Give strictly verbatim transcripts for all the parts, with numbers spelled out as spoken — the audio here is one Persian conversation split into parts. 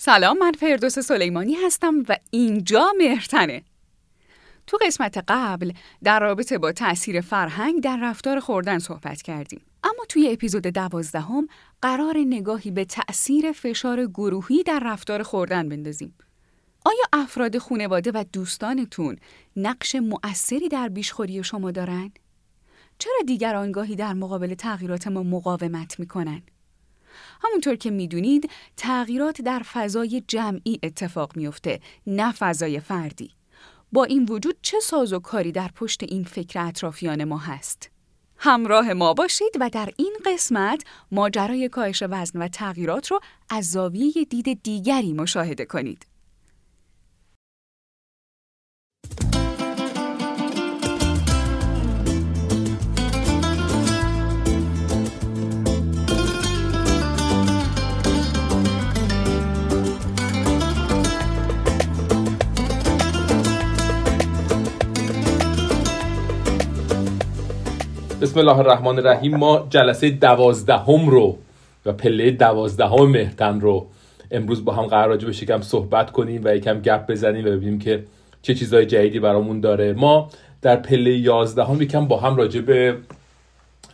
سلام، من فردوس سلیمانی هستم و اینجا مهرتنه. تو قسمت قبل در رابطه با تأثیر فرهنگ در رفتار خوردن صحبت کردیم، اما توی اپیزود دوازدهم قرار نگاهی به تأثیر فشار گروهی در رفتار خوردن بندازیم. آیا افراد خانواده و دوستانتون نقش مؤثری در بیشخوری شما دارن؟ چرا دیگران گاهی در مقابل تغییرات ما مقاومت میکنن؟ همونطور که میدونید تغییرات در فضای جمعی اتفاق میفته، نه فضای فردی. با این وجود چه سازوکاری در پشت این فکر اطرافیان ما هست؟ همراه ما باشید و در این قسمت ماجرای کاهش وزن و تغییرات رو از زاویه دید دیگری مشاهده کنید. بسم الله الرحمن الرحیم. ما جلسه دوازدهم رو و پله دوازدهم مهرتن رو امروز با هم قرار راجع بهش یکم صحبت کنیم و یکم گپ بزنیم و ببینیم که چه چیزهای جدیدی برامون داره. ما در پله یازدهم یکم با هم راجع به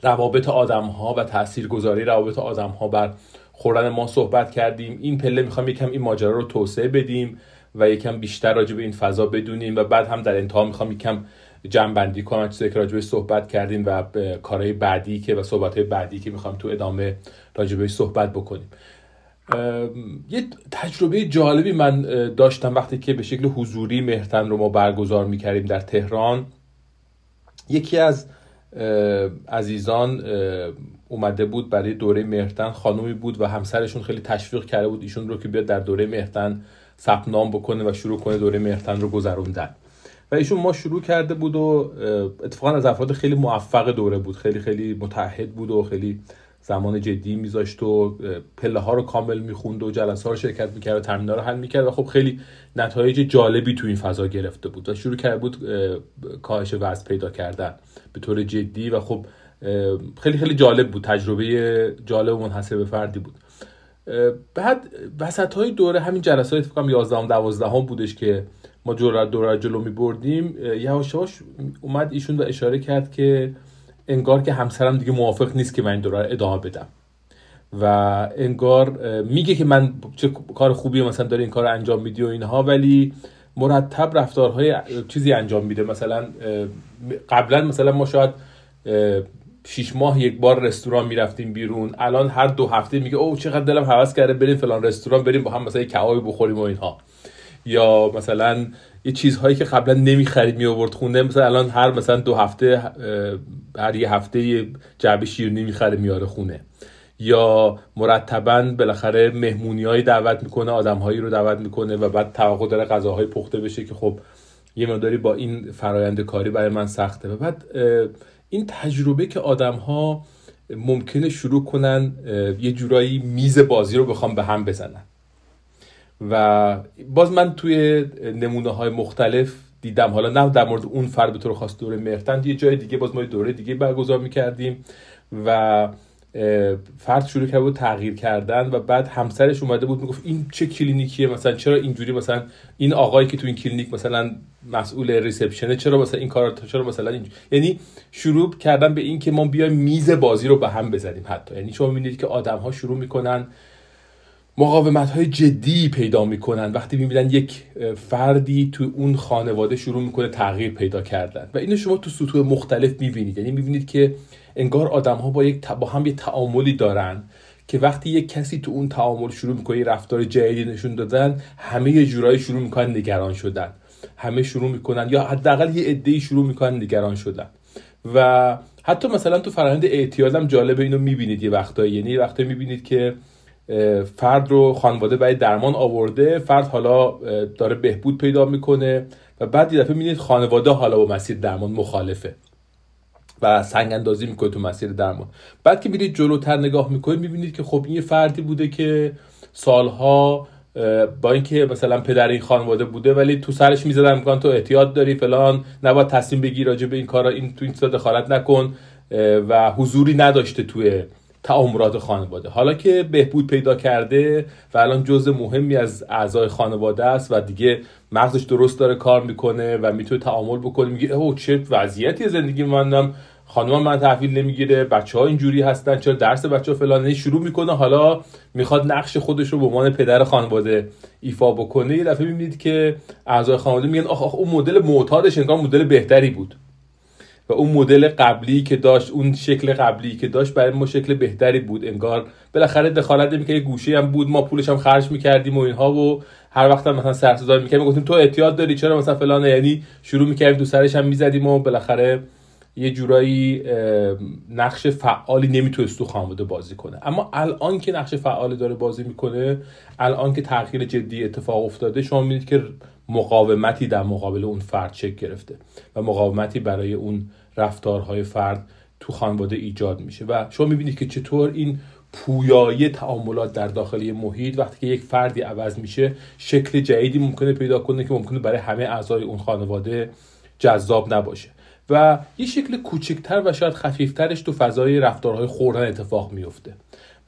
روابط آدم‌ها و تاثیرگذاری روابط آدم‌ها بر خوردن ما صحبت کردیم. این پله می‌خوام یکم این ماجرا رو توسعه بدیم و یکم بیشتر راجع به این فضا بدونیم و بعد هم در انتها می‌خوام یکم جمع‌بندی کنم چیزایی که راجبش صحبت کردیم و کارهای بعدی که و صحبت‌های بعدی که می‌خوام تو ادامه راجبش صحبت بکنیم. یه تجربه جالبی من داشتم وقتی که به شکل حضوری مهرتن رو ما برگزار می‌کردیم در تهران. یکی از عزیزان اومده بود برای دوره مهرتن، خانومی بود و همسرشون خیلی تشویق کرده بود ایشون رو که بیاد در دوره مهرتن ثبت نام بکنه و شروع کنه دوره مهرتن رو گذروندن. و ایشون ما شروع کرده بود و اتفاقا از افراد خیلی موفق دوره بود، خیلی خیلی متعهد بود و خیلی زمان جدی میذاشت و پله ها رو کامل میخوند و جلسه ها رو شرکت میکرد و ترمینا رو حل میکرد و خب خیلی نتایج جالبی تو این فضا گرفته بود و شروع کرده بود کاهش وزن پیدا کردن به طور جدی و خب خیلی خیلی جالب بود، تجربه جالب و منحصر به فردی بود. بعد وسط‌های دوره همین جلسات فکر کنم یازده دوازده بودش که ما جلو دوره جلو می‌بردیم، یواش یواش اومد ایشون و اشاره کرد که انگار که همسرم دیگه موافق نیست که من این دوره رو ادامه بدم و انگار میگه که من چه کار خوبیه مثلا داره این کارو انجام میدی و اینها، ولی مرتب رفتارهای چیزی انجام میده. مثلا قبلا مثلا ما شاید شش ماه یک بار رستوران میرفتیم بیرون، الان هر دو هفته میگه اوه چقدر دلم هوس کرده بریم فلان رستوران، بریم با هم مثلا کباب بخوریم و اینها. یا مثلا یه چیزهایی که قبلا نمیخرید میآورد خونه، مثلا الان هر مثلا دو هفته هر یه هفته جعبه شیرینی میخره میاره خونه. یا مرتباً بالاخره مهمونیای دعوت میکنه، آدمهایی رو دعوت میکنه و بعد توقع داره غذاهای پخته بشه که خب یه مقداری با این فرآیند کاری برای من سخته. و بعد این تجربه که آدم‌ها ممکنه شروع کنن یه جورایی میز بازی رو بخوام به هم بزنن و باز من توی نمونه‌های مختلف دیدم، حالا نه در مورد اون فرد به طور خاص دوره مهرتن، یه جای دیگه باز ما دوره دیگه برگزار می‌کردیم و فرد شروع کرده بود تغییر کردن و بعد همسرش اومده بود میگفت این چه کلینیکیه، مثلا چرا اینجوری، مثلا این آقایی که تو این کلینیک مثلا مسئول ریسپشنه چرا مثلا این کارا، چرا مثلا این، یعنی شروع کردن به این که ما بیایم میز بازی رو به هم بزنیم. حتی یعنی شما میبینید که آدم‌ها شروع میکنن مقاومت‌های جدی پیدا میکنن وقتی میبینن یک فردی تو اون خانواده شروع میکنه تغییر پیدا کردن و اینو شما تو سطوح مختلف میبینید. یعنی میبینید که انگار آدم‌ها با یک با هم یه تعاملی دارن که وقتی یک کسی تو اون تعامل شروع می‌کنه یه رفتار جدیدی نشون دادن، همه یه جورایی شروع می‌کنن نگران شدن، همه شروع می‌کنن یا حداقل یه عده‌ای شروع می‌کنن نگران شدن. و حتی مثلا تو فرآیند اعتیاد هم جالب اینو می‌بینید یه وقتایی، یعنی وقتی می‌بینید که فرد رو خانواده برای درمان آورده، فرد حالا داره بهبود پیدا می‌کنه و بعد یه دفعه می‌بینید خانواده حالا با مسیر درمان مخالفه و سنگ اندازی میکنه تو مسیر درمان. بعد که میرید جلوتر نگاه میکنید میبینید که خب این یه فردی بوده که سالها با اینکه مثلا پدر این خانواده بوده ولی تو سرش میزدن میگن تو اعتیاد داری فلان، نباید تصمیم بگی راجع به این کارا، این تو این دخالت نکن و حضوری نداشته توی تعاملات خانواده. حالا که بهبود پیدا کرده و الان جزء مهمی از اعضای خانواده است و دیگه مغزش درست داره کار میکنه و میتونه تعامل بکنه، میگه اوه چه وضعیتی زندگی منم، خانومم من تحویل نمیگیره، بچه‌ها اینجوری هستن، چرا درس بچه‌ها فلانه، شروع میکنه حالا میخواد نقش خودش رو به عنوان پدر خانواده ایفا بکنه. یه دفعه میبینید که اعضای خانواده میگن آخ آخ اون مدل معتادش انگار مدل بهتری بود و اون مدل قبلی که داشت، اون شکل قبلی که داشت برای ما شکل بهتری بود، انگار بالاخره دخالت نمی‌کنه، گوشه هم بود، ما پولش هم خرج می‌کردیم و اینها، و هر وقت هم مثلا سر صدا می‌کردیم گفتیم تو اعتیاد داری چرا مثلا فلانه، یعنی شروع می‌کردیم تو سرش هم می‌زدیم و بالاخره یه جورایی نقش فعالی نمیتونست تو خانواده بازی کنه. اما الان که نقش فعالی داره بازی میکنه، الان که تغییر جدی اتفاق افتاده، شما میبینید که مقاومتی در مقابل اون فرد شکل گرفته و مقاومتی برای اون رفتارهای فرد تو خانواده ایجاد میشه و شما میبینید که چطور این پویایی تعاملات در داخل محیط وقتی که یک فردی عوض میشه شکل جدیدی ممکنه پیدا کنه که ممکنه برای همه اعضای اون خانواده جذاب نباشه و یه شکل کوچکتر و شاید خفیفترش تو فضای رفتارهای خوردن اتفاق میفته.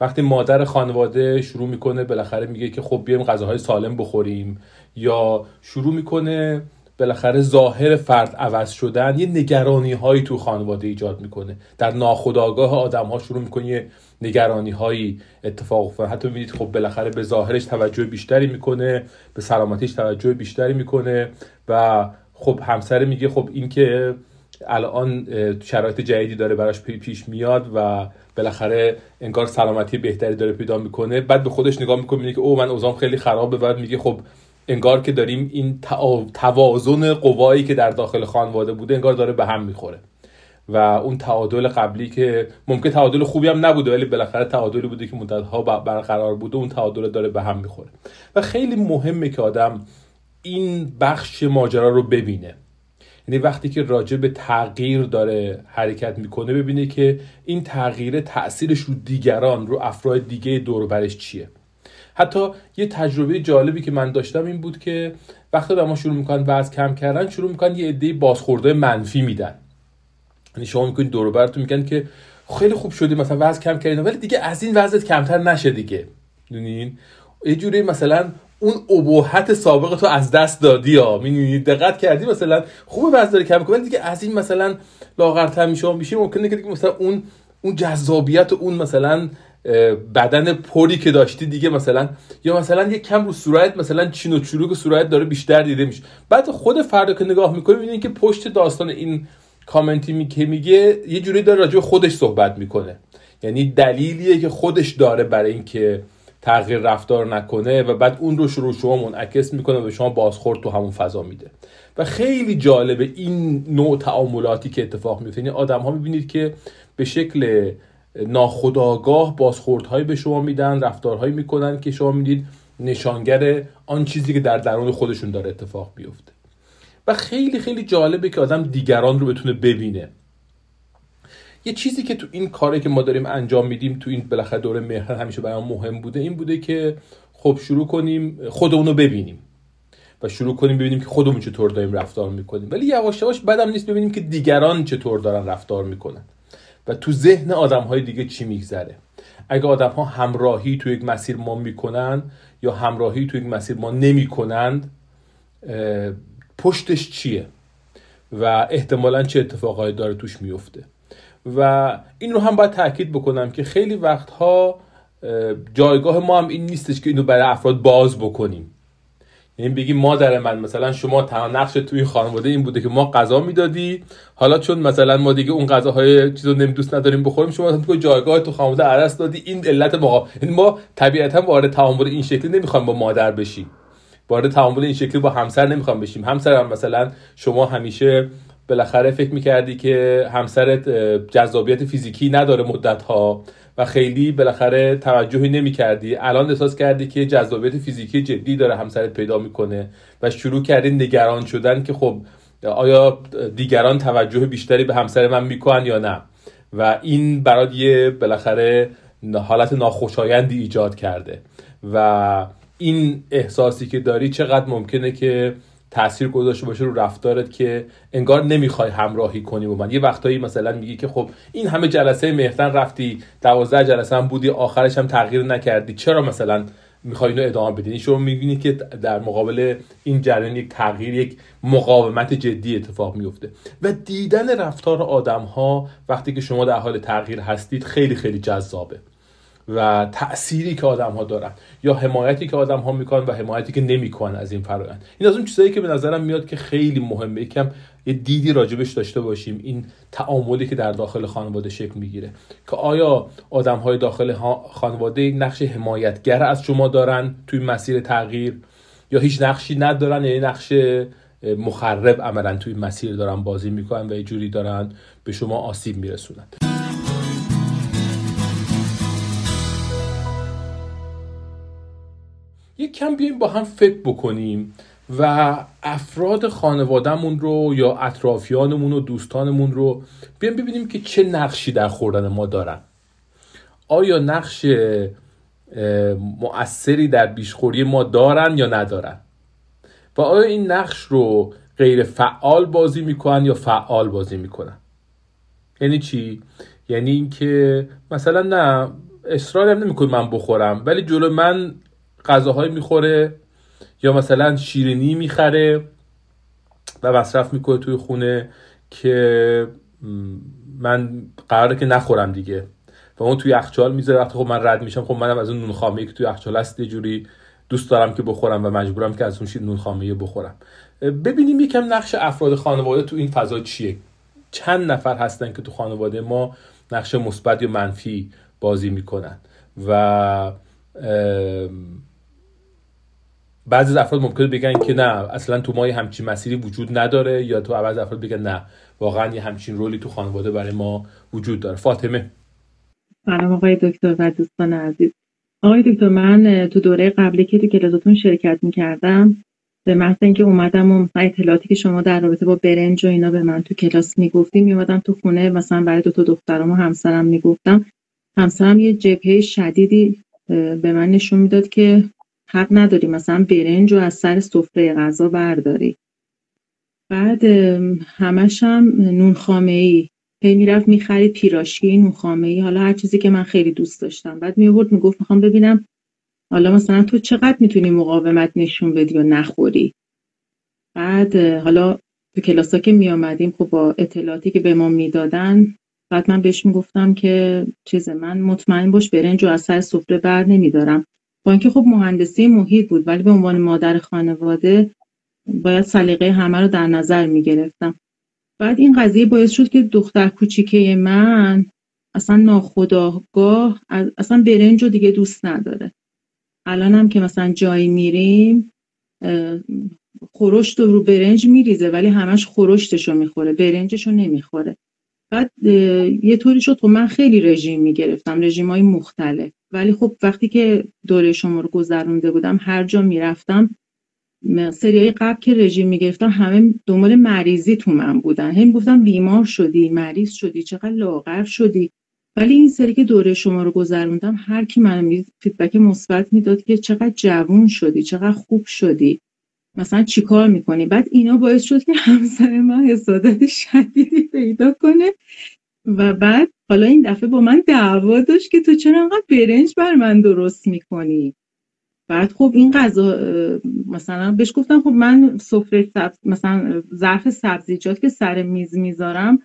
وقتی مادر خانواده شروع میکنه بالاخره میگه که خب بیایم غذاهای سالم بخوریم، یا شروع میکنه بالاخره ظاهر فرد عوض شدن یه نگرانی هایی تو خانواده ایجاد میکنه، در ناخودآگاه آدم ها شروع میکنه یه نگرانی هایی اتفاق افتاد. حتی میبینید خب بالاخره به ظاهرش توجه بیشتری میکنه، به سلامتیش توجه بیشتری میکنه و خب همسر میگه خب این که الان شرایط جدیدی داره براش پیش میاد و بالاخره انگار سلامتی بهتری داره پیدا میکنه، بعد به خودش نگاه میکنه میگه که اوه من اوضاعم خیلی خرابه، بعد میگه خب انگار که داریم این توازن قوایی که در داخل خانواده بوده انگار داره به هم میخوره و اون تعادل قبلی که ممکن تعادل خوبی هم نبوده ولی بالاخره تعادلی بوده که مدتها برقرار بوده، اون تعادل داره به هم میخوره و خیلی مهمه که آدم این بخش ماجرا رو ببینه، یعنی وقتی که راجع به تغییر داره حرکت میکنه ببینه که این تغییر تأثیرش رو دیگران، رو افراد دیگه دور و برش چیه. حتی یه تجربه جالبی که من داشتم این بود که وقتی آدم‌ها شروع میکنن وزن کم کردن، شروع میکنن یه عده بازخوردهای منفی میدن، یعنی شما میکنید دور و برتون میگن که خیلی خوب شدی، مثلا وزن کم کردین ولی دیگه از این وزنت کمتر نشه دیگه، میدونین یه جوری مثلا اون ابهت سابق تو از دست دادی ها، می‌بینی دقت کردی مثلا خوبه وزن داره کم می‌کنه دیگه از این مثلا لاغرتر میشه میشه ممکنه که مثلا اون اون جذابیت و اون مثلا بدن پری که داشتی دیگه مثلا، یا مثلا یک کم رو صورت مثلا چین و چروک صورت داره بیشتر دیده میشه. بعد خود فرد که نگاه می‌کنه می‌بینی که پشت داستان این کامنتی می که میگه یه جوری داره راجع به خودش صحبت می‌کنه، یعنی دلیلیه که خودش داره برای اینکه تغییر رفتار نکنه و بعد اون رو شروع شما منعکس میکنه و به شما بازخورد تو همون فضا میده و خیلی جالبه این نوع تعاملاتی که اتفاق میفته. یعنی آدم ها میبینید که به شکل ناخودآگاه بازخوردهایی به شما میدن، رفتارهایی میکنن که شما میدید نشانگر آن چیزی که در درون خودشون داره اتفاق میفته و خیلی خیلی جالبه که آدم دیگران رو بتونه ببینه. یه چیزی که تو این کاری که ما داریم انجام میدیم تو این بالاخره دوره مهرتن همیشه برام مهم بوده این بوده که خب شروع کنیم خودمون رو ببینیم و شروع کنیم ببینیم که خودمون چطور داریم رفتار میکنیم، ولی یواش یواش بدم نیست ببینیم که دیگران چطور دارن رفتار میکنن و تو ذهن آدمهای دیگه چی میگذره. اگه آدمها همراهی تو یک مسیر ما میکنن یا همراهی تو یک مسیر ما نمیکنند پشتش چیه و احتمالاً چه اتفاقایی داره توش میفته. و این رو هم باید تأکید بکنم که خیلی وقتها جایگاه ما هم این نیستش که اینو برای افراد باز بکنیم، یعنی بگیم مادر من مثلا شما تنها نقش توی خانواده این بوده که ما غذا میدادی، حالا چون مثلا ما دیگه اون غذاهای چیزو نمی دوست نداریم بخوریم شما مثلا تو جایگاه تو خانواده عرض دادی، این علت ما، یعنی ما طبیعتا وارد تعامل این شکلی نمیخوایم با مادر بشیم، وارد تعامل این شکلی با همسر نمیخوایم بشیم. همسرم مثلا شما همیشه بالاخره فکر میکردی که همسرت جذابیت فیزیکی نداره مدتها و خیلی بالاخره توجهی نمیکردی، الان احساس کردی که جذابیت فیزیکی جدی داره همسرت پیدا میکنه و شروع کردی نگران شدن که خب آیا دیگران توجه بیشتری به همسر من میکنن یا نه، و این برات یه بالاخره حالت ناخوشایندی ایجاد کرده و این احساسی که داری چقدر ممکنه که تأثیر گذاشته باشه رو رفتارت که انگار نمیخوای همراهی کنی با من. یه وقتایی مثلا میگی که خب این همه جلسه مهرتن رفتی، دوازده جلسه هم بودی، آخرش هم تغییر نکردی، چرا مثلا میخوای اینو ادامه بدی؟ شما میبینید که در مقابل این جریان یک تغییر، یک مقاومت جدی اتفاق میفته و دیدن رفتار آدم‌ها وقتی که شما در حال تغییر هستید خیلی خیلی جذابه و تأثیری که آدم‌ها دارن یا حمایتی که آدم‌ها میکنن و حمایتی که نمیکنن از این فرآیند. این از اون چیزایی که به نظرم میاد که خیلی مهمه، یکم یه دیدی راجبش داشته باشیم، این تعاملی که در داخل خانواده شکل میگیره که آیا آدم‌های داخل خانواده یک نقش حمایتگر از شما دارن توی مسیر تغییر یا هیچ نقشی ندارن، یعنی نقش مخرب عملاً توی مسیر دارن بازی میکنن و یه جوری دارن به شما آسیب میرسونن. یک کم بیاییم با هم فکر بکنیم و افراد خانوادهمون رو یا اطرافیانمون و دوستانمون رو بیاییم ببینیم که چه نقشی در خوردن ما دارن. آیا نقش مؤثری در بیشخوری ما دارن یا ندارن و آیا این نقش رو غیر فعال بازی میکنن یا فعال بازی میکنن؟ یعنی چی؟ یعنی اینکه مثلا نه اصرار هم نمیکنه من بخورم ولی جلو من غذاهای میخوره یا مثلا شیرینی میخره و مصرف میکنه توی خونه که من قراره که نخورم دیگه و اون توی یخچال میذاره، وقتی خب من رد میشم خب منم از اون نون خامه‌ای که توی یخچال هست یه جوری دوست دارم که بخورم و مجبورم که از اون نون خامه‌ای بخورم. ببینیم یکم نقش افراد خانواده تو این فضا چیه، چند نفر هستن که تو خانواده ما نقش مثبت یا منفی بازی میکنن و بعضی از افراد ممکنه بگن که نه اصلا تو ما یه همچین مسیری وجود نداره یا تو بعضی افراد بگن نه واقعا یه همچین رولی تو خانواده برای ما وجود داره. فاطمه. سلام آقای دکتر و دوستان عزیز. آقای دکتر، من تو دوره قبلی که تو کلاساتون شرکت می‌کردم به محض اینکه اومدم و مثلا اطلاعاتی که شما در رابطه با برنج و اینا به من تو کلاس میگفتیم، میومدم تو خونه مثلا برای دو تا دخترم و همسرم میگفتم، همسرم یه جبهه شدیدی به من نشون میداد که حق نداری مثلا برنج رو از سر سفره غذا برداری. بعد همش هم نون خامه‌ای پی میرفت میخرید، پیراشکی، نون خامه‌ای، حالا هر چیزی که من خیلی دوست داشتم. بعد می آورد میگفت میخوام ببینم حالا مثلا تو چقدر میتونی مقاومت نشون بدی و نخوری. بعد حالا تو کلاسا که می آمدیم خب با اطلاعاتی که به ما میدادن بعد من بهش میگفتم که چیز من مطمئن باش برنج رو از سر سفره بر نمیدارم. با اینکه خب مهندسی محیط بود ولی به عنوان مادر خانواده باید سلیقه همه رو در نظر میگرفتم. بعد این قضیه باعث شد که دختر کوچیکه من اصلا ناخودآگاه اصلا برنج رو دیگه دوست نداره. الانم که مثلا جایی میریم خورشت رو برنج میریزه ولی همش خورشتشو میخوره، برنجشو نمیخوره. بعد یه طوری شد خب من خیلی رژیم میگرفتم، رژیم‌های مختلف، ولی خب وقتی که دوره شما رو گذرونده بودم هر جا میرفتم سریای قبل که رژیم میگرفتم همه دنبال مریضی تو من بودن، هم گفتم بیمار شدی، مریض شدی، چقدر لاغر شدی. ولی این سری که دوره شما رو گذروندم هر کی منم فیدبک مثبت میداد که چقدر جوون شدی، چقدر خوب شدی، مثلا چیکار میکنی. بعد اینا باعث شد که همسر من حسادت شدیدی پیدا کنه و بعد حالا این دفعه با من دعوا داشت که تو چرا انقدر برنج بر من درست میکنی. بعد خب این غذا مثلا بهش گفتم خب من سفره سبز مثلا ظرف سبزیجات که سر میز میذارم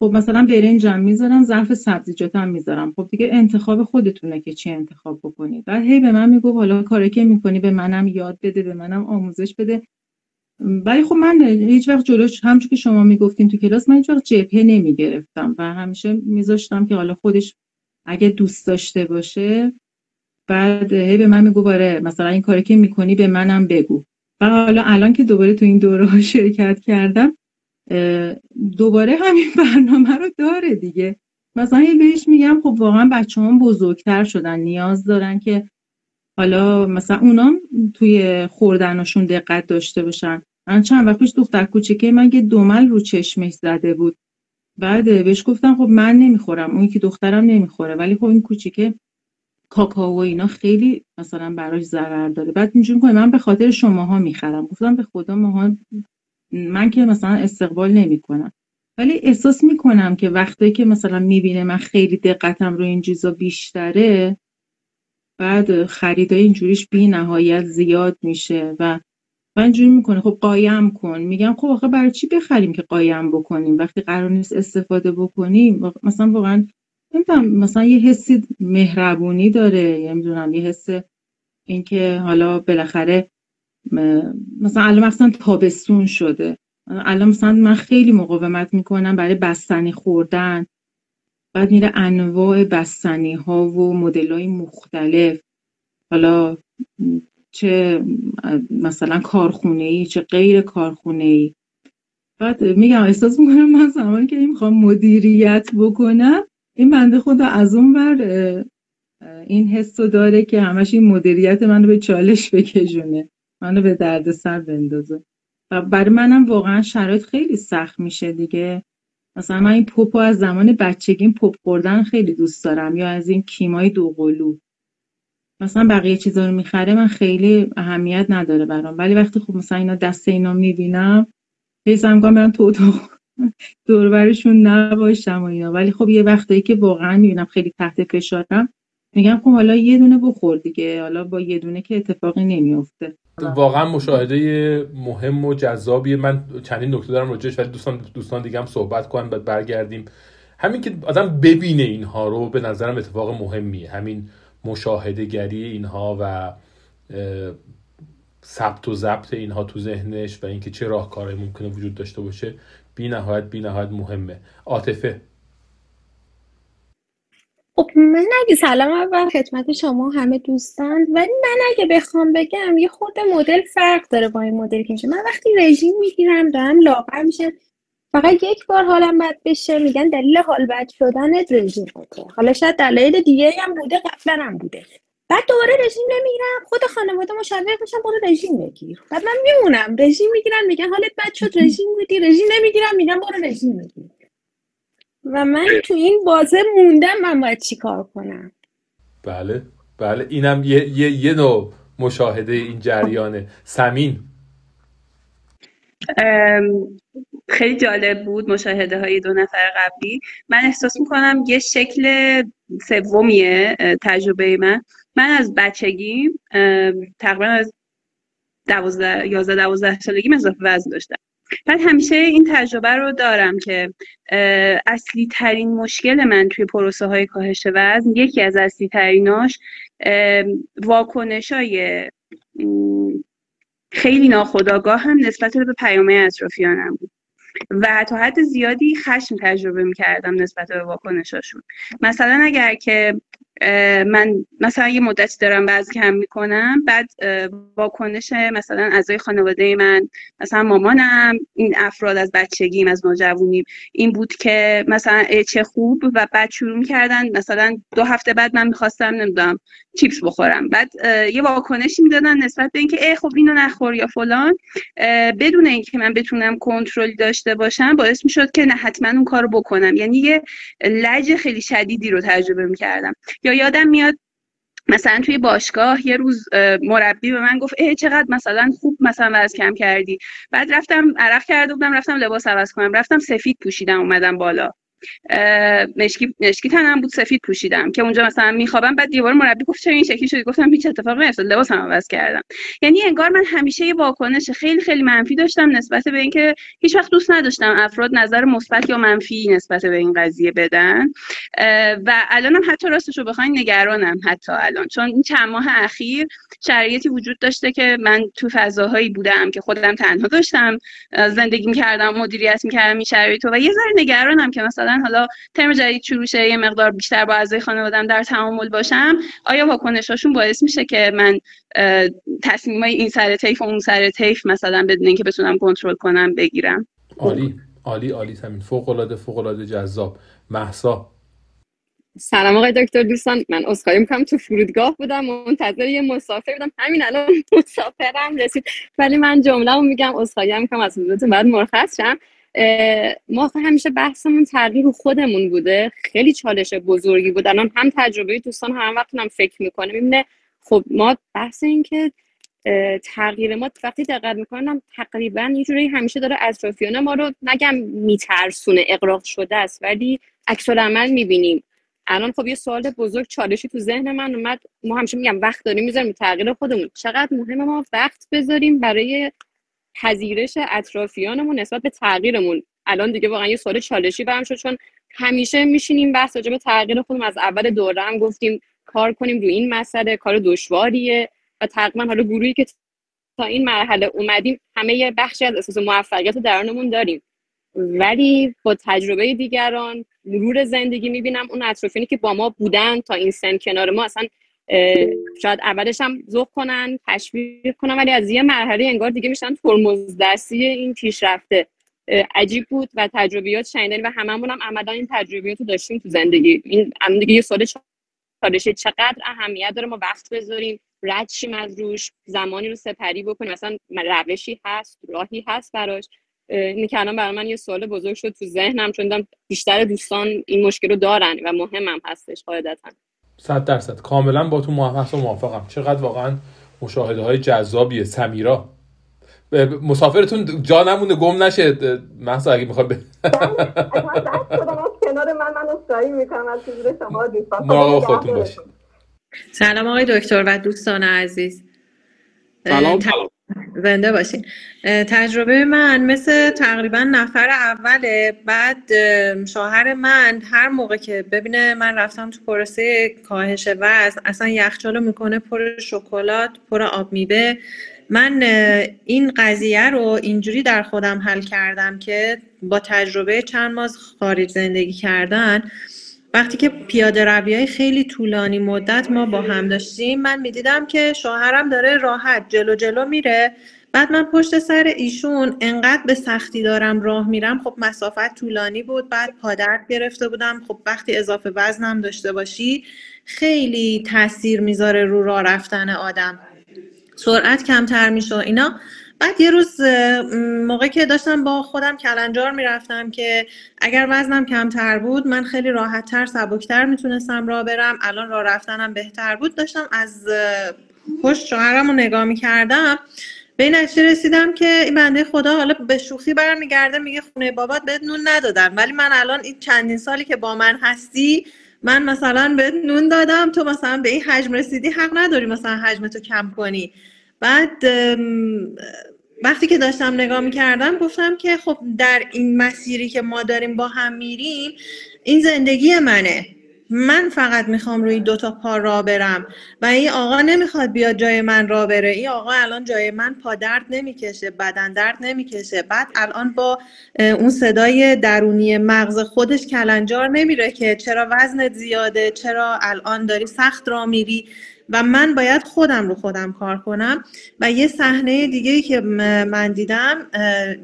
خب مثلا برنجم میذارم، ظرف سبزیجاتم میذارم، خب دیگه انتخاب خودتونه که چی انتخاب بکنید. بعد هی به من میگفت حالا کاری که میکنی به منم یاد بده، به منم آموزش بده. ولی خب من هیچ وقت جلوش همچون که شما میگفتین تو کلاس من هیچ وقت جبهه نمیگرفتم و همیشه میذاشتم که حالا خودش اگه دوست داشته باشه. بعد هی به من میگفت آره مثلا این کاری که میکنی به منم بگو. و حالا الان که دوباره تو این دوره شرکت کردم دوباره همین برنامه رو داره دیگه. مثلا یه بهش میگم خب واقعا بچه‌هام بزرگتر شدن، نیاز دارن که حالا مثلا اونام توی خوردنشون دقت داشته باشن. من چند وقت پیش دختر کوچیکه من یه دمل رو چشمش زده بود، بعد بهش گفتم خب من نمیخورم، اون یکی دخترم نمیخوره، ولی خب این کوچیکه کاکائو اینا خیلی مثلا براش ضرر داره. بعد اینجوری میگه من به خاطر شماها میخرم. گفتم به خدا ماها، من که مثلا استقبال نمیکنم، ولی احساس میکنم که وقتی که مثلا میبینه من خیلی دقتم رو این چیزا بیشتره، بعد خریدای اینجوریش بی نهایت زیاد میشه و من اینجوری میکنه خب قایم کن. میگم خب آخه برای چی بخریم که قایم بکنیم وقتی قرار نیست استفاده بکنیم؟ مثلا واقعا نمیدونم، مثلا یه حسی مهربونی داره، یه میدونم یه حس اینکه حالا بالاخره مثلا الان مثلا تابستون شده، الان مثلا من خیلی مقاومت میکنم برای بستنی خوردن، بعد میره انواع بستنی ها و مدل های مختلف، حالا چه مثلا کارخونه‌ای چه غیر کارخونه‌ای. بعد میگم احساس میکنم من زمانی که میخوام مدیریت بکنم، این بنده خدا از اون ور این حسو داره که همش این مدیریت منو به چالش بکشونه، منو به دردسر بندازه. و برای منم واقعا شرایط خیلی سخت میشه دیگه. مثلا من این پوپو از زمان بچگیم پوپ خوردن خیلی دوست دارم، یا از این کیمای دوقلو. مثلا بقیه چیزا رو میخره من خیلی اهمیت نداره برام، ولی وقتی خب مثلا اینا دست اینا میبینم حس می‌کنم برام تو دور برشون نباشم و اینا. ولی خب یه وقتایی که واقعا میبینم خیلی تحت فشارم، میگم خب حالا یه دونه بخور دیگه، حالا با یه دونه که اتفاقی نمیفته. واقعا مشاهده مهم و جذابیه. من چندین نکته دارم راجعش، ولی دوستان دوستان دیگه هم صحبت کنن بعد برگردیم. همین که آدم ببینه اینها رو به نظرم اتفاق مهمیه، همین مشاهده گری اینها و ثبت و ضبط اینها تو ذهنش و اینکه چه راهکارهایی ممکنه وجود داشته باشه بی نهایت بی نهایت مهمه. عاطفه، خب من اگه سلام اول خدمت شما همه دوستان، ولی من اگه بخوام بگم یه خورده مدل فرق داره با این مدل که میشه. من وقتی رژیم میگیرم دارم لاغر میشم، فقط یک بار حالم بد بشه میگن دلیل حال بد شدن رژیم بوده، حالا شاید دلایل دیگه هم بوده، قبلا هم بوده. بعد دوباره رژیم نمیگیرم، خود خانواده مشوق میشن برو رژیم بگیر، بعد من میمونم رژیم میگیرم میگن حالت بد شد رژیم بودی، رژیم نمیگیرم میگن برو رژیم بگیر. و من تو این بازه موندم، من باید چی کار کنم؟ بله بله، اینم یه یه یه نوع مشاهده این جریانه. سمین، خیلی جالب بود مشاهده های دو نفر قبلی. من احساس میکنم یه شکل سومیه تجربه من. من از بچگیم تقریبا از دوازده یازده دوازده سالگی اضافه وزن داشتم. بعد همیشه این تجربه رو دارم که اصلی ترین مشکل من توی پروسه های کاهش وزن، یکی از اصلی تریناش واکنش های خیلی ناخودآگاه هم نسبت به پیام اطرافیانم بود و تا حد زیادی خشم تجربه می‌کردم نسبت به واکنشاشون. مثلا اگر که من مثلا یه مدتی دارم وزن کم میکنم، بعد واکنش مثلا اعضای خانواده من، مثلا مامانم، این افراد از بچگیم از نوجوانیم این بود که مثلا چه خوب، و بعد شروع میکردن مثلا دو هفته بعد من میخواستم نمیدونم چیپس بخورم، بعد یه واکنشی میدادن نسبت به اینکه ای خب اینو نخور یا فلان، بدون اینکه من بتونم کنترل داشته باشم باعث میشد که نه حتما اون کارو بکنم. یعنی یه لج خیلی شدیدی رو تجربه میکردم. یا یادم میاد مثلا توی باشگاه یه روز مربی به من گفت ای چقدر مثلا خوب مثلا وزن کم کردی، بعد رفتم عرق کرده بودم، رفتم لباس عوض کنم، رفتم سفید پوشیدم، اومدم بالا مشکی مشکی تنم بود، سفید پوشیدم که اونجا مثلا میخوابم، بعد دیوار مربی گفت چرا این شکلی شدی؟ گفتم هیچ اتفاقی نیفتاد، لباسم عوض کردم. یعنی انگار من همیشه یه واکنش خیلی خیلی منفی داشتم نسبت به اینکه هیچ وقت دوست نداشتم افراد نظر مثبت یا منفی نسبت به این قضیه بدن. و الانم حتی راستشو بخواین نگرانم، حتی الان، چون این چند ماه اخیر شرایطی وجود داشته که من تو فضاهایی بودم که خودم تنها داشتم زندگی می‌کردم، مدیریت می‌کردم این شرایطو، و یه ذره نگرانم که مثلا حالا ترم جدید شروع شه، یه مقدار بیشتر با اعضای خانواده‌ام در تعامل باشم، آیا واکنشاشون باعث میشه که من تصمیمای این سر طیف و اون سر طیف مثلا بدون اینکه بتونم کنترل کنم بگیرم؟ عالی عالی عالی، همین فوق‌العاده فوق‌العاده جذاب. مهسا، سلام آقای دکتر، دوستان من عذرخواهی می‌کنم تو فرودگاه بودم، منتظر یه مسافر بودم، همین الان مسافرم رسید، ولی من جمله‌مو میگم، عذرخواهی می‌کنم از حضورتون، بعد مرخص شم. ما همیشه بحثمون تغییر رو خودمون بوده، خیلی چالش بزرگی بود. الان هم تجربه دوستان هم وقتی هم فکر میکنه میبینه خب ما بحث این که تغییر ما وقتی دقت میکنم تقریبا یه جوری همیشه داره اطرافیان ما رو نگم میترسونه، اغراق شده است، ولی عکس العمل میبینیم. الان خب یه سوال بزرگ چالشی تو ذهن من اومد. ما همیشه میگم وقت داریم میذاریم تغییر خودمون، چقدر مهمه ما وقت بذاریم برای پذیرش اطرافیانمون نسبت به تغییرمون. الان دیگه واقعا یه سوال چالشی برام شد، چون همیشه میشینیم بحث راجع به تغییر خودمون از اول دوره هم گفتیم کار کنیم روی این مسئله، کار دشواریه و تقریبا حالا گروهی که تا این مرحله اومدیم همه یه بخشی از احساس موفقیت رو درونمون داریم، ولی با تجربه دیگران مرور زندگی میبینم اون اطرافیانی که با ما بودن تا این سن کنار ما اصلا شاید اولش هم ذوق کنن، تشویق کنن، ولی از یه مرحله انگار دیگه میشن ترمز دستی این پیشرفته. عجیب بود و تجربیات شنیدنی و هممون هم عملا این تجربیات رو داشتیم تو زندگی. این الان دیگه یه سوال چالشه، چقدر اهمیت داره ما وقت بذاریم رد شیم از روش، زمانی رو سپری بکنیم، مثلا روشی هست، راهی هست براش. این که الان برای من یه سوال بزرگ شد تو ذهنم، چون دیدم بیشتر دوستان این مشکل رو دارن و مهمم هستش. قاعدتاً صد درصد کاملا با تو موافقم موافقم. چقدر واقعا مشاهده های جذابیه. سمیرا مسافرتون جا نمونه گم نشه، مثلا اگه میخواد ب... کنار من من استایی میکنم از حضور شما دوستان. مراقب خودتون باشید. سلام آقای دکتر و دوستان عزیز. سلام سلام. زنده باشین. تجربه من مثل تقریبا نفر اوله. بعد شوهر من هر موقع که ببینه من رفتم تو پروسه کاهش وزن اصلا یخچالو میکنه پر شکلات، پر آب میوه. من این قضیه رو اینجوری در خودم حل کردم که با تجربه چند ماه خارج زندگی کردن، وقتی که پیاده رویای خیلی طولانی مدت ما با هم داشتیم، من میدیدم که شوهرم داره راحت جلو جلو میره، بعد من پشت سر ایشون انقدر به سختی دارم راه میرم. خب مسافت طولانی بود، بعد پادرد گرفته بودم. خب وقتی اضافه وزنم داشته باشی خیلی تاثیر میذاره رو راه رفتن آدم، سرعت کمتر میشه اینا. بعد یه روز موقعی که داشتم با خودم کلنجار میرفتم که اگر وزنم کمتر بود من خیلی راحتتر سبکتر میتونستم راه برم، الان راه رفتنم بهتر بود، داشتم از پشت شوهرم رو نگاه میکردم، به این نتیجه رسیدم که این بنده خدا حالا به شوخی برمیگرده میگه خونه بابات بهت نون ندادم، ولی من الان این چندین سالی که با من هستی من مثلا بهت نون دادم، تو مثلا به این حجم رسیدی حق نداری مثلا حجمتو کم کنی. بعد وقتی که داشتم نگاه میکردم گفتم که خب در این مسیری که ما داریم با هم میریم این زندگی منه، من فقط میخوام روی دوتا پا را برم و این آقا نمیخواد بیاد جای من را بره، این آقا الان جای من پا درد نمیکشه، بدن درد نمیکشه، بعد الان با اون صدای درونی مغز خودش کلنجار نمیره که چرا وزنت زیاده، چرا الان داری سخت را میری، و من باید خودم رو خودم کار کنم. و یه صحنه دیگه‌ای که من دیدم،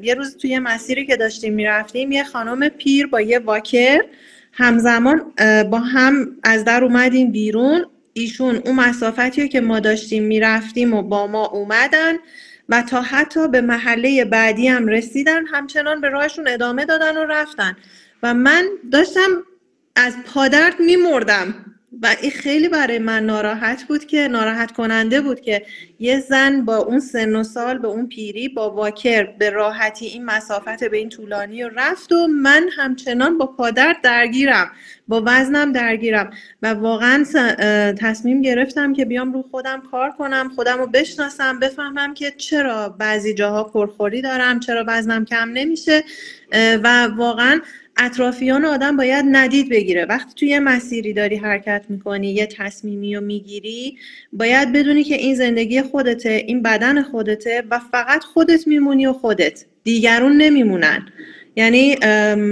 یه روز توی مسیری که داشتیم میرفتیم یه خانم پیر با یه واکر همزمان با هم از در اومدیم بیرون، ایشون اون مسافتی که ما داشتیم میرفتیم و با ما اومدن و تا حتی به محله بعدی هم رسیدن، همچنان به راهشون ادامه دادن و رفتن و من داشتم از پادرد میمردم و این خیلی برای من ناراحت بود، که ناراحت کننده بود که یه زن با اون سن و سال به اون پیری با واکر به راحتی این مسافت به این طولانی رفت و من همچنان با پادرد درگیرم، با وزنم درگیرم. و واقعا تصمیم گرفتم که بیام رو خودم کار کنم، خودم رو بشناسم، بفهمم که چرا بعضی جاها پرخوری دارم، چرا وزنم کم نمیشه. و واقعا اطرافیان آدم باید ندید بگیره. وقتی توی یه مسیری داری حرکت میکنی، یه تصمیمی رو میگیری، باید بدونی که این زندگی خودته، این بدن خودته و فقط خودت میمونی و خودت، دیگرون نمیمونن. یعنی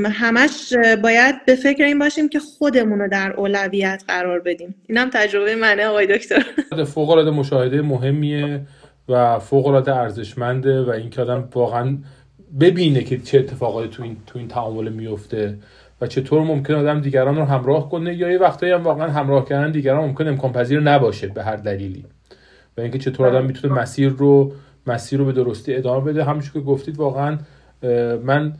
همش باید به فکر این باشیم که خودمون رو در اولویت قرار بدیم. اینم تجربه منه آقای دکتر. فوق‌العاده مشاهده مهمیه و فوق‌العاده ارزشمنده و این که آدم واقعاً ببینه که چه اتفاقاتی تو این تو این تعامل میفته و چطور ممکنه آدم دیگران رو همراه کنه، یا یه وقتایی هم واقعا همراه کردن دیگران ممکنه امکان پذیر نباشه به هر دلیلی، و اینکه چطور آدم میتونه مسیر رو مسیر رو به درستی ادامه بده. همونش که گفتید واقعا من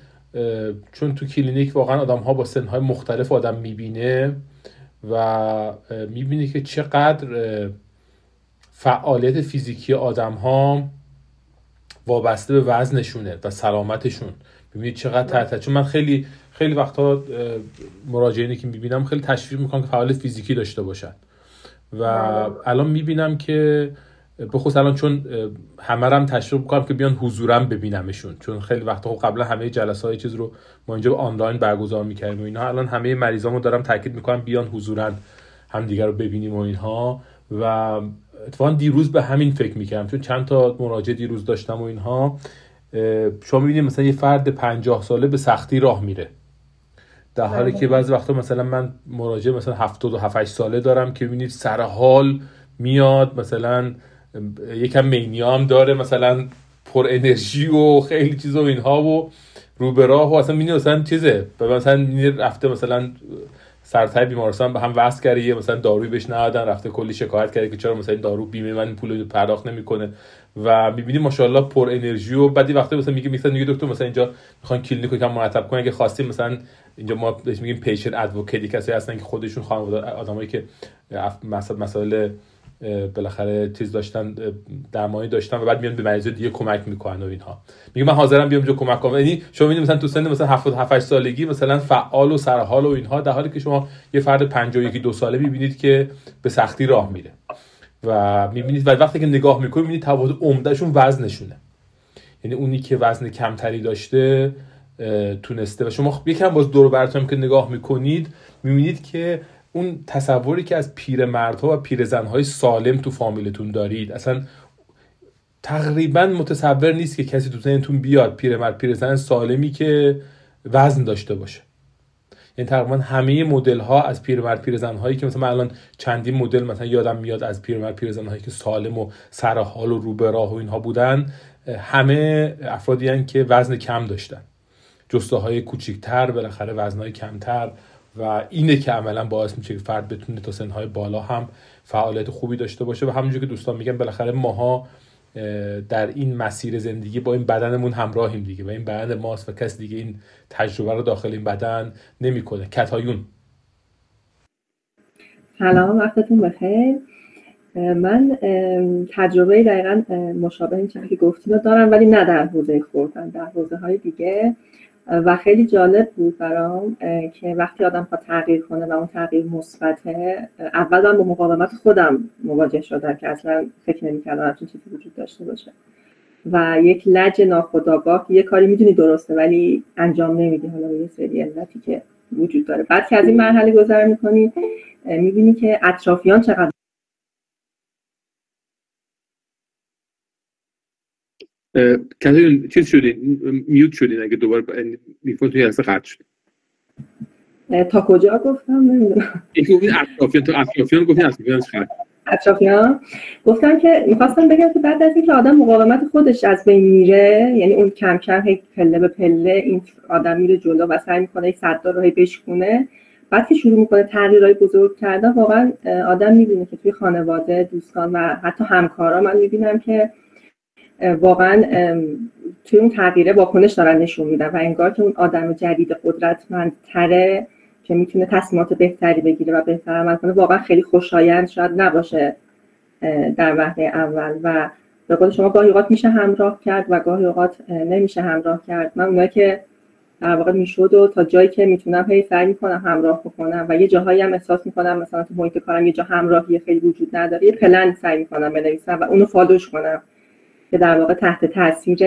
چون تو کلینیک واقعا آدم ها با سن های مختلف آدم میبینه و میبینه که چقدر فعالیت فیزیکی آدم ها وابسته به وزنشونه و سلامتشون. ببینید چقدر تحت، چون من خیلی خیلی وقتا مراجعینی که میبینم خیلی تشویق میکنم که فعالیت فیزیکی داشته باشن و الان میبینم که بخصوص الان چون همه رم تشویق میکنم که بیان حضورم ببینمشون، چون خیلی وقتا خب قبلا همه جلسه های چیز رو ما اینجا آنلاین برگزار میکردیم و اینها، الان همه مریضامو دارم تاکید میکنم بیان حضورا همدیگه رو ببینیم و اینها. و اتفاقا دیروز به همین فکر میکردم چون چند تا مراجعه دیروز داشتم و اینها. شما میبینید مثلا یه فرد پنجاه ساله به سختی راه میره، در حالی که بعضی وقتا مثلا من مراجعه مثلا هفتاد و هفت ساله دارم که میبینید سر حال میاد، مثلا یکم مینیا هم داره، مثلا پر انرژی و خیلی چیزا و اینها و رو به راه و اصلا میبینید مثلا چیزه، مثلا میبینید رفته مثلا سرطان بیمارستان به هم وصل کرده، مثلا دارویی بهش ندادن، رفته کلی شکایت کرده که چرا مثلا دارو بیمه من پولو پرداخت نمیکنه و میبینی ماشاءالله پر انرژی. و بعدی وقتی مثلا میگه میگه میگه دکتر مثلا اینجا میخوان کلینیکو یکم مرتب کنن، اگه خواستیم مثلا اینجا ما بهش میگیم پیشنت ادوکیتی، کسایی هستن که خودشون خانواده آدمایی که مثلا مسائل بالاخره چیز داشتن درمانی داشتن و بعد میان به مریض دیگه کمک میکنن و اینها. میگه من حاضرم بیام جو کمک کنم. یعنی شما میبینید مثلا تو سن مثلا هفتاد و هفت سالگی مثلا فعال و سر حال و اینها، در حالی که شما یه فرد پنجاه و یک دو ساله میبینید که به سختی راه میره و میبینید و وقتی که نگاه میکنید میبینید تفاوت عمدهشون وزنشونه، یعنی اونی که وزن کمتری داشته تونسته. و شما یکم باز دور و برتون که نگاه میکنید میبینید که اون تصوری که از پیرمردها و پیرزنهای سالم تو فامیلتون دارید اصلا تقریبا متصور نیست که کسی تو ذهنتون بیاد پیرمرد پیرزن سالمی که وزن داشته باشه. یعنی تقریبا همه مدل ها از پیرمرد پیرزنهایی که مثلا الان چندین مدل مثلا یادم میاد از پیرمرد پیرزنهایی که سالم و سر حال و رو به راه و اینها بودن، همه افرادی هستند که وزن کم داشتن، جسته های کوچیک‌تر، بالاخره وزنهای کمتر. و اینه که عملا باعث میشه که فرد بتونه تا سنهای بالا هم فعالیت خوبی داشته باشه. و همونجور که دوستان میگن بالاخره ماها در این مسیر زندگی با این بدنمون همراهیم دیگه و این بدن ماست و کس دیگه این تجربه رو داخل این بدن نمیکنه. کتایون سلام، وقتتون بخیر. من تجربه دقیقا مشابه این چیزی که گفتین رو دارم، ولی نه در حوزه خوردن، در حوزه های دیگه. و خیلی جالب بود برام که وقتی آدم خواهد تغییر کنه و اون تغییر مثبته، اولا با مقاومت خودم مواجه شدم که اصلا فکر نمی‌کردم همچین چیزی وجود داشته باشه و یک لج ناخودآگاه، یه کاری میدونی درسته ولی انجام نمیدی، حالا یه سری علتی که وجود داره. بعد که از این مرحله گذر میکنی میبینی که اطرافیان چقدر کسی چیز شدین، میوت شدین، اگه دوباره میفون توی هسته قطع شد. تا کجا گفتم نمیدونم. این اطرافیان، تو اطرافیان گفتین اطرافیان چقدر؟ اطرافیان گفتم که میخواستم بگم که بعد از اینکه آدم مقاومت خودش از بین میره، یعنی اون کم کم هی پله به پله این آدم میره جلو و سعی میکنه یک صدا رو هی بشکونه، بعد که شروع میکنه تغییرای بزرگ کردن، واقعا آدم میبینه که توی خانواده، دوستان و حتی همکارا من میبینم که واقعا توی اون تغییره واکنش دارن نشون میدن و انگار که اون آدم جدید قدرتمندتره که میتونه تصمیمات بهتری بگیره و بهتر عمل کنه، واقعا خیلی خوشایند شاید نباشه در وهله اول و به قول شما گاهی اوقات میشه همراه کرد و گاهی اوقات نمیشه همراه کرد. من اونایی که در واقع میشد و تا جایی که میتونم هی سعی میکنم همراه بکنم و یه جاهایی هم احساس میکنم مثلا تو محیط کارم یه جا همراهی خیلی وجود نداره، یه پلن سعی میکنم بنویسم و اونو فالوش کنم که در واقع تحت تاثیر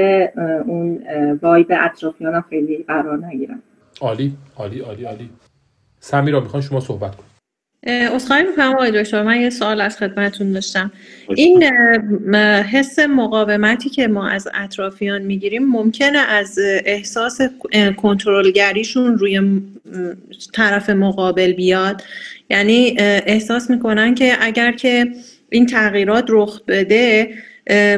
اون وایب اطرافیانم خیلی قرار نگیرم. عالی، عالی، عالی، عالی. سمیرا میخوان شما صحبت کنید. عذرخواهی می‌کنم آقای دکتر، من یه سوال از خدمتتون داشتم. این حس مقاومتی که ما از اطرافیان میگیریم ممکنه از احساس کنترلگریشون روی طرف مقابل بیاد، یعنی احساس میکنن که اگر که این تغییرات رخ بده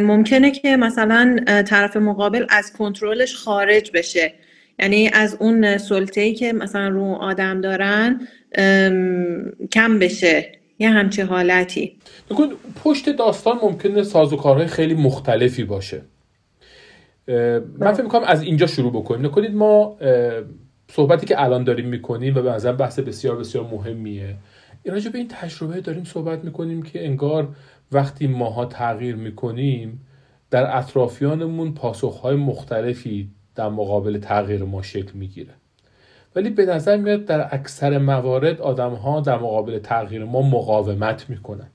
ممکنه که مثلا طرف مقابل از کنترلش خارج بشه، یعنی از اون سلطه‌ای که مثلا رو آدم دارن کم بشه، یه همچه حالتی. بگو پشت داستان ممکنه سازوکارهای خیلی مختلفی باشه. من فکر می‌کنم از اینجا شروع بکنیم. نکنید ما صحبتی که الان داریم می‌کنیم و به نظر بحث بسیار بسیار مهمیه. راجع به این تجربه داریم صحبت می‌کنیم که انگار وقتی ماها تغییر می‌کنیم در اطرافیانمون پاسخ‌های مختلفی در مقابل تغییر ما شکل می‌گیره. ولی به نظر میاد در اکثر موارد آدم‌ها در مقابل تغییر ما مقاومت می‌کنن.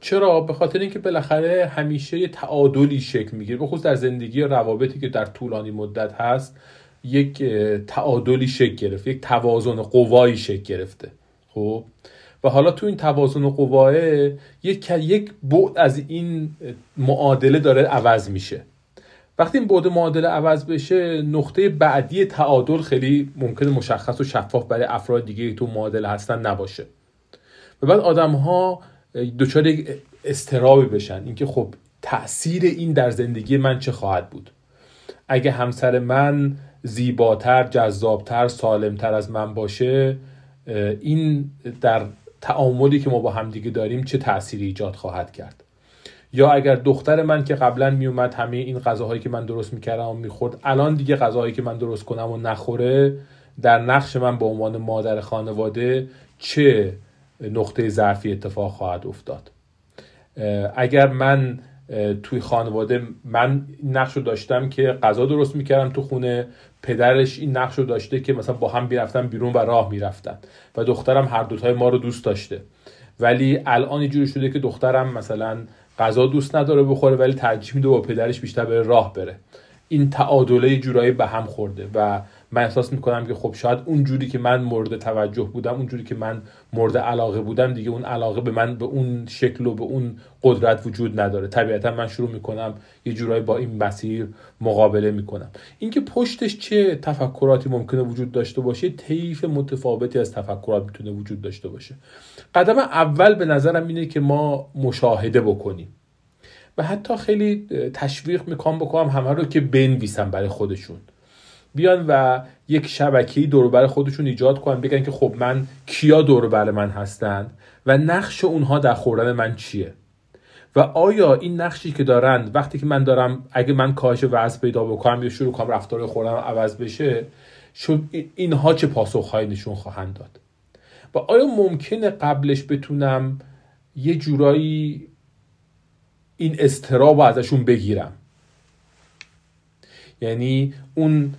چرا؟ به خاطر اینکه بالاخره همیشه یه تعادلی شکل میگیره، به خصوص در زندگی و روابطی که در طولانی مدت هست یک تعادلی شکل گرفت، یک توازن قوایی شکل گرفته. خب و حالا تو این توازن قوا یک یک بعد از این معادله داره عوض میشه. وقتی این بعد معادله عوض بشه، نقطه بعدی تعادل خیلی ممکنه مشخص و شفاف برای افراد دیگه که تو معادله هستن نباشه و بعد آدم‌ها دوچار یک اضطرابی بشن، اینکه خب تأثیر این در زندگی من چه خواهد بود؟ اگه همسر من زیباتر، جذابتر، سالمتر از من باشه، این در تعاملی که ما با همدیگه داریم چه تأثیری ایجاد خواهد کرد؟ یا اگر دختر من که قبلا میومد همه این غذاهایی که من درست میکردم و میخورد، الان دیگه غذاهایی که من درست کنم و نخوره، در نقش من به عنوان مادر خانواده چه نقطه ضعفی اتفاق خواهد افتاد؟ اگر من توی خانواده من نقش رو داشتم که غذا درست میکردم تو خونه، پدرش این نقش رو داشته که مثلا با هم میرفتن بیرون و راه میرفتن و دخترم هر دوتای ما رو دوست داشته، ولی الان اینجوری شده که دخترم مثلا غذا دوست نداره بخوره ولی ترجیح میده با پدرش بیشتر بره راه بره. این تعادله جورایی به هم خورده و من احساس میکنم که خب شاید اون جوری که من مورد توجه بودم، اون جوری که من مورد علاقه بودم، دیگه اون علاقه به من به اون شکل و به اون قدرت وجود نداره. طبیعتا من شروع میکنم یه جورایی با این مسیر مقابله میکنم. اینکه پشتش چه تفکراتی ممکنه وجود داشته باشه، طیف متفاوتی از تفکرات میتونه وجود داشته باشه. قدم اول به نظرم اینه که ما مشاهده بکنیم و حتی خیلی تشویق میکنم بکنم همه رو که بنویسن برای خودشون، بیان و یک شبکه‌ای دور بر خودشون ایجاد کنن، بگن که خب من کیا دور بر من هستن و نقش اونها در خوردن من چیه و آیا این نقشی که دارن وقتی که من دارم اگه من کاهش وزن پیدا بکنم یا شروع کنم رفتار خوردن عوض بشه، اینها چه پاسخ‌هایی نشون خواهند داد و آیا ممکنه قبلش بتونم یه جورایی این اضطراب رو ازشون بگیرم؟ یعنی اون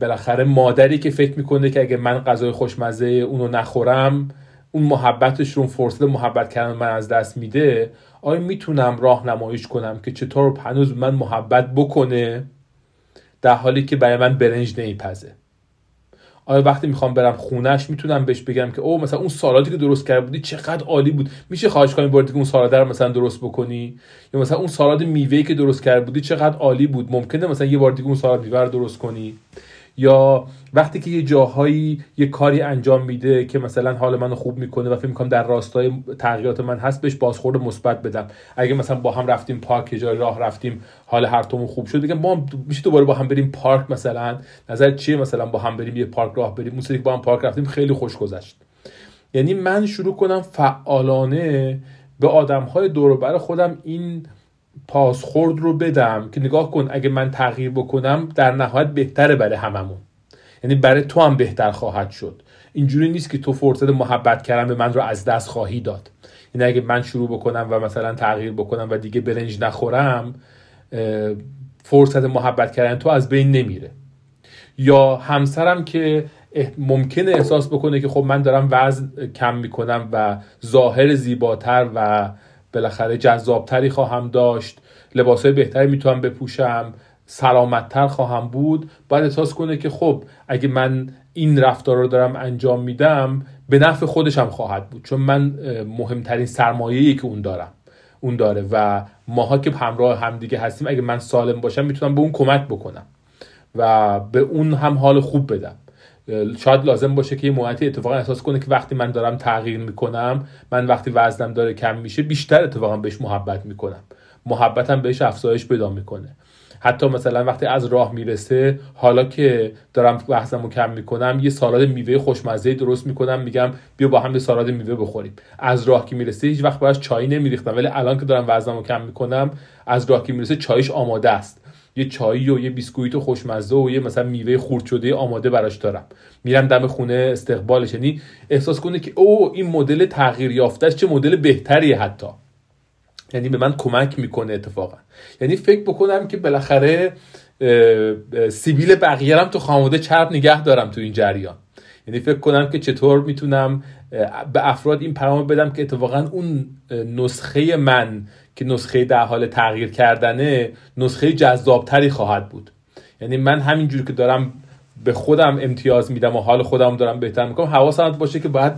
بالاخره مادری که فکر میکنه که اگه من غذای خوشمزه اونو نخورم، اون محبتش رو، فرصت محبت کردن من از دست میده، آیا میتونم راهنماییش کنم که چطور هنوز من محبت بکنه در حالی که برای من برنج نمیپزه؟ آیا وقتی میخوام برم خونهش میتونم بهش بگم که او مثلا اون سالاتی که درست کرده بودی چقدر عالی بود، میشه خواهش کنی بردی که اون سالاد رو مثلا درست بکنی؟ یا مثلا اون سالاد میوه‌ای که درست کرده بودی چقدر عالی بود، ممکنه مثلا یه بار دیگه اون سالاد میوه رو درست کنی؟ یا وقتی که یه جاهایی یه کاری انجام میده که مثلا حال منو خوب میکنه و فکر میکنم در راستای تغییرات من هست، بهش بازخورد مثبت بدم. اگه مثلا با هم رفتیم پارک، یه جای راه رفتیم، حال هر دومون خوب شد، بگم ما میشه دوباره با هم بریم پارک، مثلا نظر چیه مثلا با هم بریم یه پارک راه بریم، اون سری که با هم پارک رفتیم خیلی خوش گذشت. یعنی من شروع کنم فعالانه به آدم‌های دور و بر خودم این پاسخورد رو بدم که نگاه کن اگه من تغییر بکنم در نهایت بهتره برای هممون، یعنی برای تو هم بهتر خواهد شد. اینجوری نیست که تو فرصت محبت کردن به من رو از دست خواهی داد. یعنی اگه من شروع بکنم و مثلا تغییر بکنم و دیگه برنج نخورم، فرصت محبت کردن تو از بین نمیره. یا همسرم که ممکنه احساس بکنه که خب من دارم وزن کم میکنم و ظاهر زیباتر و بالاخره جذابتری خواهم داشت، لباسای بهتری میتونم بپوشم، سلامتتر خواهم بود، باید احساس کنه که خب اگه من این رفتار رو دارم انجام میدم به نفع خودشم خواهد بود، چون من مهمترین سرمایه‌ای که اون دارم اون داره و ماها که همراه همدیگه هستیم اگه من سالم باشم میتونم به اون کمک بکنم و به اون هم حال خوب بدم. شاید لازم باشه که یه موقعیتی اتفاقا احساس کنه که وقتی من دارم تغییر میکنم، من وقتی وزنم داره کم میشه، بیشتر اتفاقا بهش محبت میکنم، محبتم بهش افزایش پیدا میکنه. حتی مثلا وقتی از راه میرسه، حالا که دارم وزنمو کم میکنم، یه سالاد میوه خوشمزه درست میکنم، میگم بیا با هم یه سالاد میوه بخوریم. از راه که میرسه هیچ وقت براش چای نمیریختم، ولی الان که دارم وزنمو کم میکنم، از راه که میرسه چایش آماده است، یه چایی و یه بیسکویت و خوشمزه و یه مثلا میوه خورد شده آماده براش دارم، میرم دم خونه استقبالش. یعنی احساس کنه که اوه این مدل تغییر یافته‌اش چه مدل بهتریه، حتی یعنی به من کمک میکنه اتفاقا. یعنی فکر بکنم که بالاخره سیبیل بقیه‌ام تو خاموده چرب نگه دارم تو این جریان. یعنی فکر کنم که چطور میتونم به افراد این پیام بدم که اتفاقا اون نسخه من که نسخه در حال تغییر کردنه، نسخه جذابتری خواهد بود. یعنی من همینجور که دارم به خودم امتیاز میدم و حال خودم دارم بهتر میکنم، حواسم باشه که باید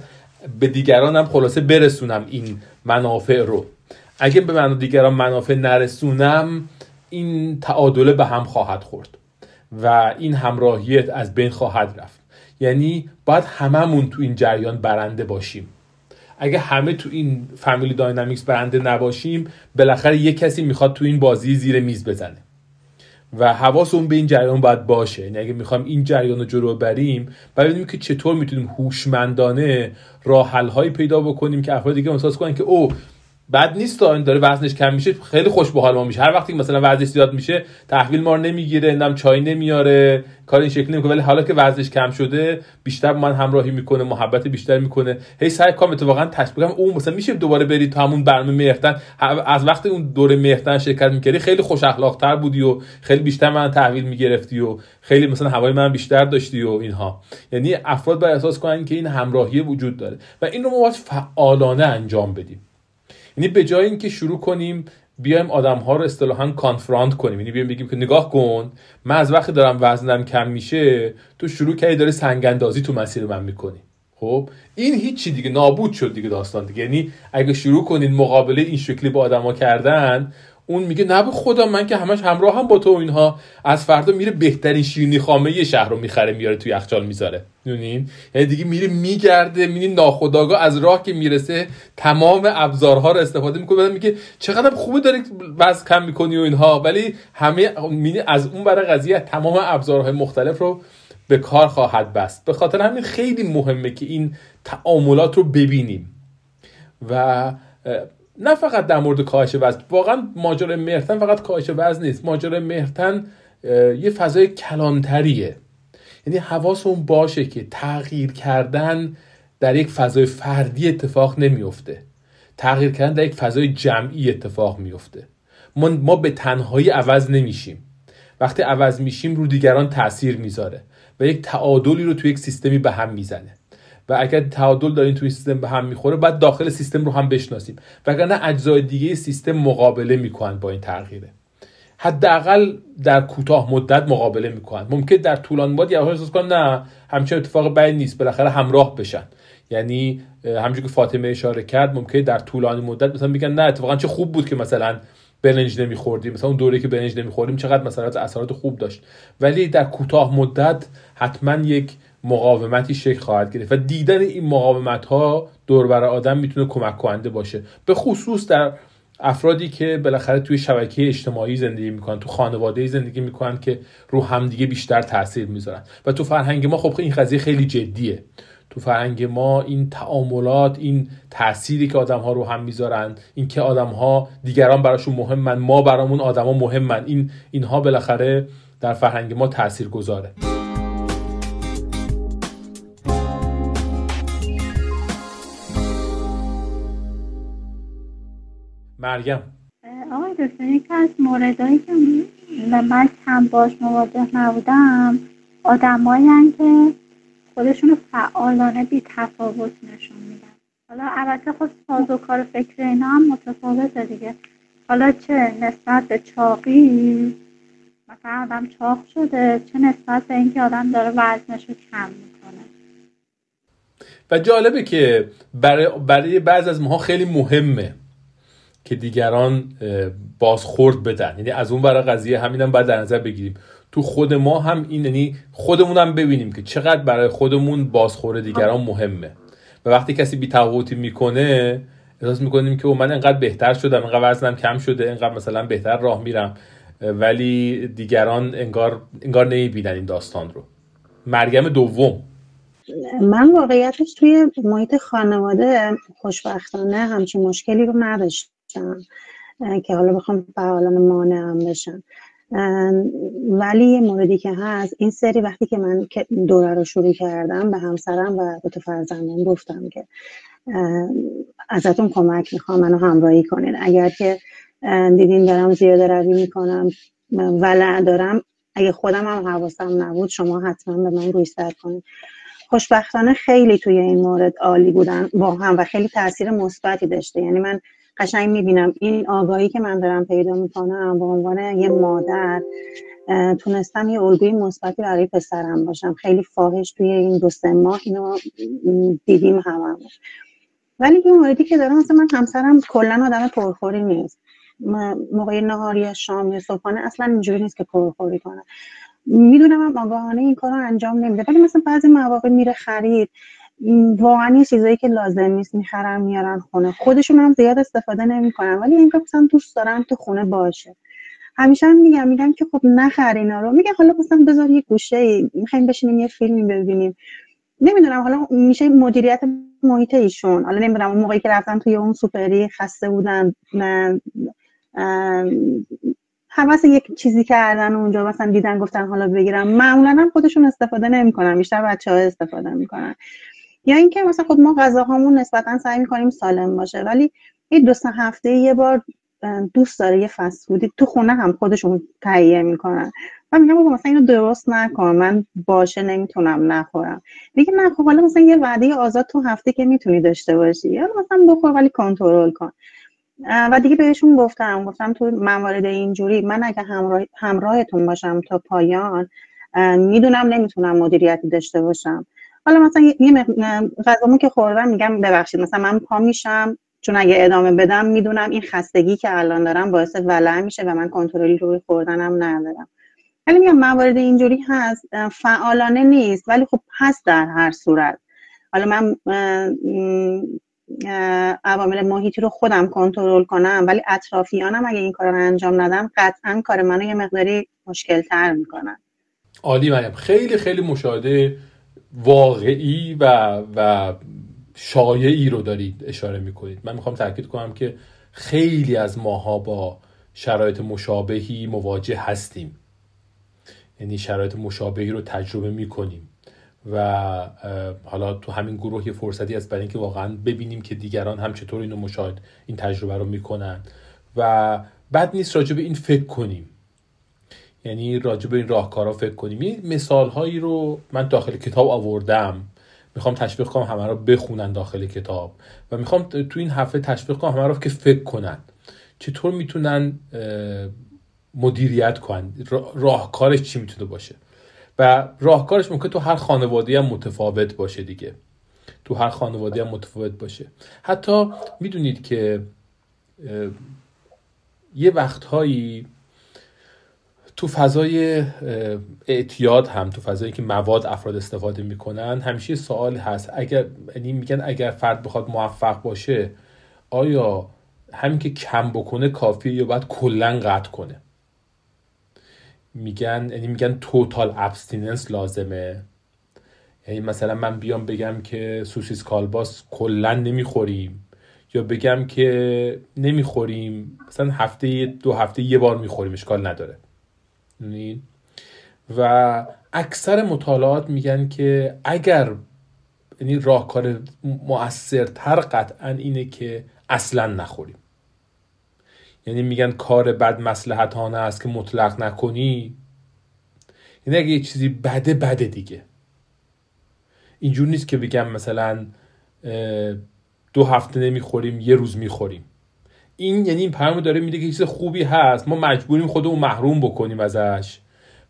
به دیگرانم خلاصه برسونم این منافع رو. اگه به من و دیگران منافع نرسونم، این تعادله به هم خواهد خورد و این همراهیت از بین خواهد رفت. یعنی باید هممون تو این جریان برنده باشیم. اگه همه تو این فامیلی داینامیکس برنده نباشیم، بالاخره یک کسی میخواد تو این بازی زیر میز بزنه و حواسمون به این جریان باید باشه. یعنی اگه میخوایم این جریان رو جلو بریم، باید ببینیم که چطور میتونیم هوشمندانه راه حل‌هایی پیدا بکنیم که افراد دیگه احساس کنن که او بد نیست، این داره وزنش کم میشه، خیلی خوش به حال ما میشه. هر وقتی مثلا وزنش زیاد میشه، تحویل ما رو نمیگیره، نم چای نمیاره، کار این شکلی نمیکنه، ولی حالا که وزنش کم شده، بیشتر من همراهی میکنه، محبت بیشتر میکنه. هی سعی کنم اتفاقا تشبیه کنم، او مثلا میشه دوباره بری تو همون برنامه مهرتن، از وقتی اون دوره مهرتن شرکت میکردی خیلی خوش اخلاق تر بودی و خیلی بیشتر من تحویل میگرفتی و خیلی مثلا هوای من بیشتر داشتی و اینها. یعنی افراد باید احساس کنن که این همراهی وجود داره و این رو ما باید فعالانه انجام بدیم. یعنی به جای اینکه شروع کنیم بیایم آدم‌ها رو اصطلاحاً کانفرانت کنیم، یعنی بیایم بگیم که نگاه کن، من از وقتی دارم وزنم کم میشه، تو شروع کردی داری سنگ‌اندازی تو مسیر من می‌کنی. خب این هیچی دیگه، نابود شد دیگه داستان دیگه. یعنی اگه شروع کنین مقابله این شکلی با آدم‌ها کردن، اون میگه نه به خدا من که همش همراهم با تو اینها، از فردا میره بهترین شیرینی خامه شهر رو میخره میاره تو یخچال میذاره. میدونین یعنی دیگه میره میگرده، میبینی ناخودآگاه از راه که میرسه تمام ابزارها رو استفاده میکنه. میگه چقدر خوبه داری وزن کم میکنی و اینها، ولی همه میبینی از اون برای قضیه تمام ابزارهای مختلف رو به کار خواهد بست. به خاطر همین خیلی مهمه که این تعاملات رو ببینیم و نه فقط در مورد کاهش وزن. واقعا ماجرای مهرتن فقط کاهش وزن نیست، ماجرای مهرتن یه فضای کلانتریه. یعنی حواسمون باشه که تغییر کردن در یک فضای فردی اتفاق نمیفته، تغییر کردن در یک فضای جمعی اتفاق میفته. ما, ما به تنهایی عوض نمیشیم، وقتی عوض میشیم رو دیگران تأثیر میذاره و یک تعادلی رو تو یک سیستمی به هم میزنه و اگر تعادل دارین توی سیستم به هم میخوره، بعد داخل سیستم رو هم بشناسیم، وگرنه اجزای دیگه سیستم مقابله میکنن با این تغییره. حداقل در کوتاه مدت مقابله میکنن. ممکن در طولانی مدت یهو احساس کنن نه، همچین اتفاق بدی نیست، بالاخره همراه بشن. یعنی همونجوری که فاطمه اشاره کرد، ممکن در طولانی مدت مثلا میگن نه اتفاقا چه خوب بود که مثلا برنج نمیخوردیم، مثلا اون دوره که برنج نمیخوردیم چقدر مثلا اثرات خوب داشت. ولی در کوتاه مدت حتما یک مقاومتی شکل خواهد گرفت و دیدن این مقاومت‌ها دور بر آدم میتونه کمک کننده باشه، به خصوص در افرادی که بالاخره توی شبکه اجتماعی زندگی میکنن، تو خانواده‌ای زندگی میکنن که رو همدیگه بیشتر تاثیر میذارن. و تو فرهنگ ما خب این قضیه خیلی جدیه. تو فرهنگ ما این تعاملات، این تأثیری که آدم‌ها رو هم میذارن، این که آدم‌ها دیگران براشون مهمن، ما برامون آدما مهمن، این اینها بالاخره در فرهنگ ما تاثیرگذاره. مریم آقای دکتر، یکی از موردهایی که من کم باش مواجه نبودم، آدمایی هستند که خودشونو فعالانه بی تفاوت نشون میدن. حالا البته خود سازوکار فکر اینا هم متفاوته دیگه. حالا چه نسبت به چاقی، مثلا آدم چاق شده، چه نسبت به اینکه آدم داره وزنشو کم میکنه. و جالبه که برای برای بعضی از ماها خیلی مهمه که دیگران بازخورد بدن. یعنی از اون برای قضیه همینم باید در نظر بگیریم. تو خود ما هم این، یعنی خودمون هم ببینیم که چقدر برای خودمون بازخورد دیگران مهمه. و وقتی کسی بی‌تفاوتی میکنه احساس میکنیم که من انقدر بهتر شدم، انقدر وزنم کم شده، انقدر مثلا بهتر راه میرم، ولی دیگران انگار انگار نمیبینن این داستان رو. مریم دوم، من واقعیتش توی محیط خانواده خوشبختانه همچین مشکلی رو نداشتم که حالا بخوام فعالا مانعم بشن. ولی یه موردی که هست، این سری وقتی که من دوره رو شروع کردم به همسرم و به فرزندم گفتم که ازتون کمک میخوام، منو همراهی کنین، اگر که دیدین دارم زیاده روی میکنم ولع دارم، اگه خودم هم حواسم نبود شما حتما به من روی سر کنین. خوشبختانه خیلی توی این مورد عالی بودن با هم و خیلی تاثیر مثبتی داشته. یعنی من قشنگ میبینم این آگاهی که من دارم پیدا میکنم به عنوان یه مادر، تونستم یه الگوی مثبتی برای پسرم باشم. خیلی فاحش توی این دو سه ماه اینو دیدیم همون. ولی یه موردی که دارم، مثلا من همسرم کلا آدم پرخوری نیست، موقع نهار یا شام یا صبحانه اصلا اینجوری نیست که پرخوری کنه. میدونم هم آگاهانه این کارو انجام نمیده، ولی مثلا بعضی مواقع میره خرید، واقعا یه چیزایی که لازم نیست میخرن میارن خونه، خودشون هم زیاد استفاده نمیکنن، ولی این که مثلا دوست دارن تو خونه باشه. همیشه هم میگم میگم که خب نخر اینا رو، میگه حالا مثلا بذار یه گوشه میخوایم بشینیم یه فیلمی ببینیم. نمیدونم حالا میشه مدیریت محیط ایشون، حالا نمیدونم اون موقعی که رفتن توی اون سوپری خسته بودن، من حواس یک چیزی کردن اونجا، مثلا دیدن گفتن حالا بگیرم. معمولا هم خودشون استفاده نمیکنن، بیشتر بچه‌ها استفاده میکنن. یا اینکه مثلا خود ما غذاهامون نسبتا سعی میکنیم سالم باشه، ولی این دو سه هفته یه بار دوست داره یه فست فودی تو خونه هم خودشون تهیه میکنن. من میگم بابا مثلا اینو درست نکن، من باشه نمیتونم نخورم. میگه نه خب حالا مثلا یه وعده آزاد تو هفته که میتونی داشته باشی، یا مثلا بخور ولی کنترل کن. و دیگه بهشون گفتم گفتم تو موارد اینجوری من اگه همراه همراهتون باشم تا پایان، میدونم نمیتونم مدیریتی داشته باشم. حالا مثلا یه غذامو که خوردم میگم ببخشید مثلا من پا میشم، چون اگه ادامه بدم میدونم این خستگی که الان دارم باعث ولع میشه و من کنترلی روی خوردنم ندارم. ولی میگم موارد اینجوری هست، فعالانه نیست ولی خب هست در هر صورت. حالا من عوامل محیطی رو خودم کنترل کنم، ولی اطرافیانم اگه این کار رو انجام ندم قطعا کار منو یه مقداری مشکل تر میکنن. عالی مریم، خیلی خیلی مشاهده واقعی و و شایعی رو دارید اشاره میکنید. من میخوام تاکید کنم که خیلی از ماها با شرایط مشابهی مواجه هستیم، یعنی شرایط مشابهی رو تجربه میکنیم و حالا تو همین گروه یه فرصتی هست برای اینکه واقعا ببینیم که دیگران هم چطور اینو مشاهده، این تجربه رو میکنن و بد نیست راجع به این فکر کنیم، یعنی راجع به این راهکارا فکر کنیم. یه مثال‌هایی رو من داخل کتاب آوردم، میخوام تشویق کنم همه رو بخونن داخل کتاب و میخوام تو این هفته تشویق کنم همه رو که فکر کنن چطور میتونن مدیریت کنن، راهکارش چی میتونه باشه. و راهکارش ممکنه تو هر خانواده‌ای هم متفاوت باشه دیگه، تو هر خانواده‌ای هم متفاوت باشه. حتی میدونید که یه وقتهایی تو فضای اعتیاد هم، تو فضایی که مواد افراد استفاده میکنن، همیشه سوال هست، اگر یعنی میگن اگر فرد بخواد موفق باشه آیا همین که کم بکنه کافیه یا باید کلا قطع کنه؟ میگن یعنی میگن توتال ابستیننس لازمه، یعنی مثلا من بیام بگم که سوسیس کالباس کلا نمیخوریم، یا بگم که نمیخوریم مثلا هفته دو هفته یه بار میخوریم اشکال نداره. و اکثر مطالعات میگن که اگر یعنی راهکار مؤثرتر قطعا اینه که اصلا نخوریم، یعنی میگن کار بد مصلحتانه است که مطلق نکنی، یعنی اگه یه چیزی بده بده دیگه، اینجور نیست که بگم مثلا دو هفته نمیخوریم یه روز میخوریم. این یعنی این پیامو داره میده که چیز خوبی هست، ما مجبوریم خودمون محروم بکنیم ازش،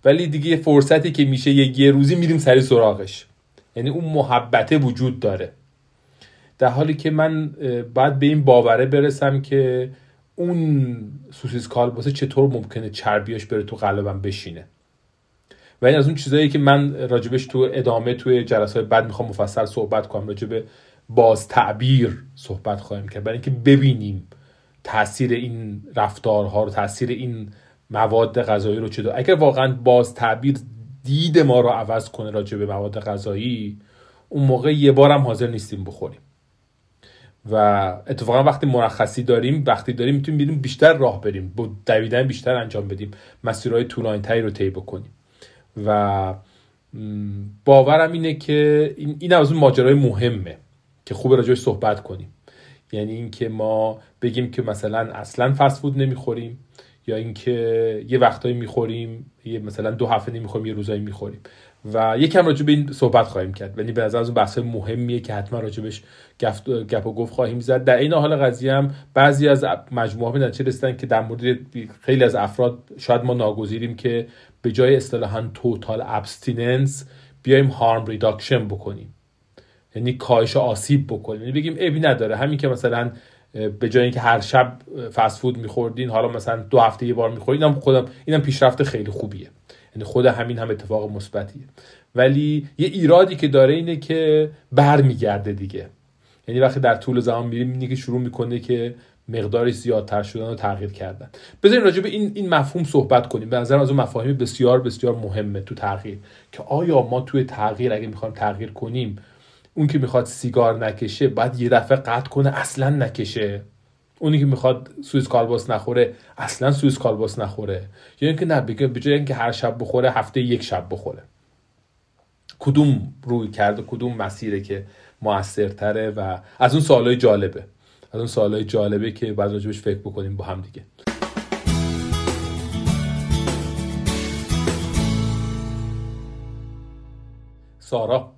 ولی دیگه فرصتی که میشه یه روزی میریم سری سراغش، یعنی اون محبته وجود داره. در حالی که من باید به این باوره برسم که اون سوسیس کالباس چطور ممکنه چربیاش بره تو قلبم بشینه، و این از اون چیزایی که من راجبش تو ادامه توی جلسات بعد میخوام مفصل صحبت کنم، راجب باز تعبیر صحبت خواهیم کرد برای اینکه ببینیم تاثیر این رفتارها رو، تاثیر این مواد غذایی رو چطور. اگر واقعا باز تعبیر دید ما رو عوض کنه راجب مواد غذایی، اون موقع یه بارم حاضر نیستیم بخوریم. و اتفاقا وقتی مرخصی داریم، وقتی داریم میتونیم بیرون بیشتر راه بریم، با دویدن بیشتر انجام بدیم، مسیرهای طولانی‌تری رو طی بکنیم. و باورم اینه که این این از اون ماجرای مهمه که خوب راجعش صحبت کنیم. یعنی اینکه ما بگیم که مثلا اصلا فست فود نمیخوریم، یا اینکه یه وقتایی میخوریم، یه مثلا دو هفته نمیخوریم، یه روزایی میخوریم. و یکم راجع به این صحبت خواهیم کرد، ولی به نظر از اون بحث‌های مهمیه که حتما راجبش گپ و گفت خواهیم زد. در این حال قضیه هم بعضی از مجموعه‌ها به نتیجه رسیدن که در مورد خیلی از افراد شاید ما ناگزیریم که به جای اصطلاحاً توتال ابستیننس بیایم هارم ریداکشن بکنیم، یعنی کاهش آسیب بکنیم. یعنی بگیم عیبی نداره همین که مثلا به جای اینکه هر شب فست فود می‌خوردین، حالا مثلا دو هفته یه بار می‌خورید. اینم خودم اینم پیشرفت خیلی خوبیه، یعنی خود همین هم اتفاق مثبتیه. ولی یه ایرادی که داره اینه که برمیگرده دیگه، یعنی وقتی در طول زمان می‌بینیم اینه که شروع می‌کنه که مقدارش زیادتر شدن و تغییر کردن. بذارین راجع به این این مفهوم صحبت کنیم. به نظر من از اون مفاهیم بسیار بسیار مهمه تو تغییر، که آیا ما توی تغییر اگه می‌خوایم تغییر کنیم، اون که میخواد سیگار نکشه بعد یه دفعه قطع کنه اصلا نکشه، اونی که میخواد سوئیس کالباس نخوره اصلا سوئیس کالباس نخوره، یا یعنی اینکه نه بگه به جای اینکه هر شب بخوره هفته یک شب بخوره. کدوم روی کرده، کدوم مسیره که موثرتره؟ و از اون سوالای جالبه، از اون سوالای جالبه که بعد راجبش فکر بکنیم با هم دیگه. سارا،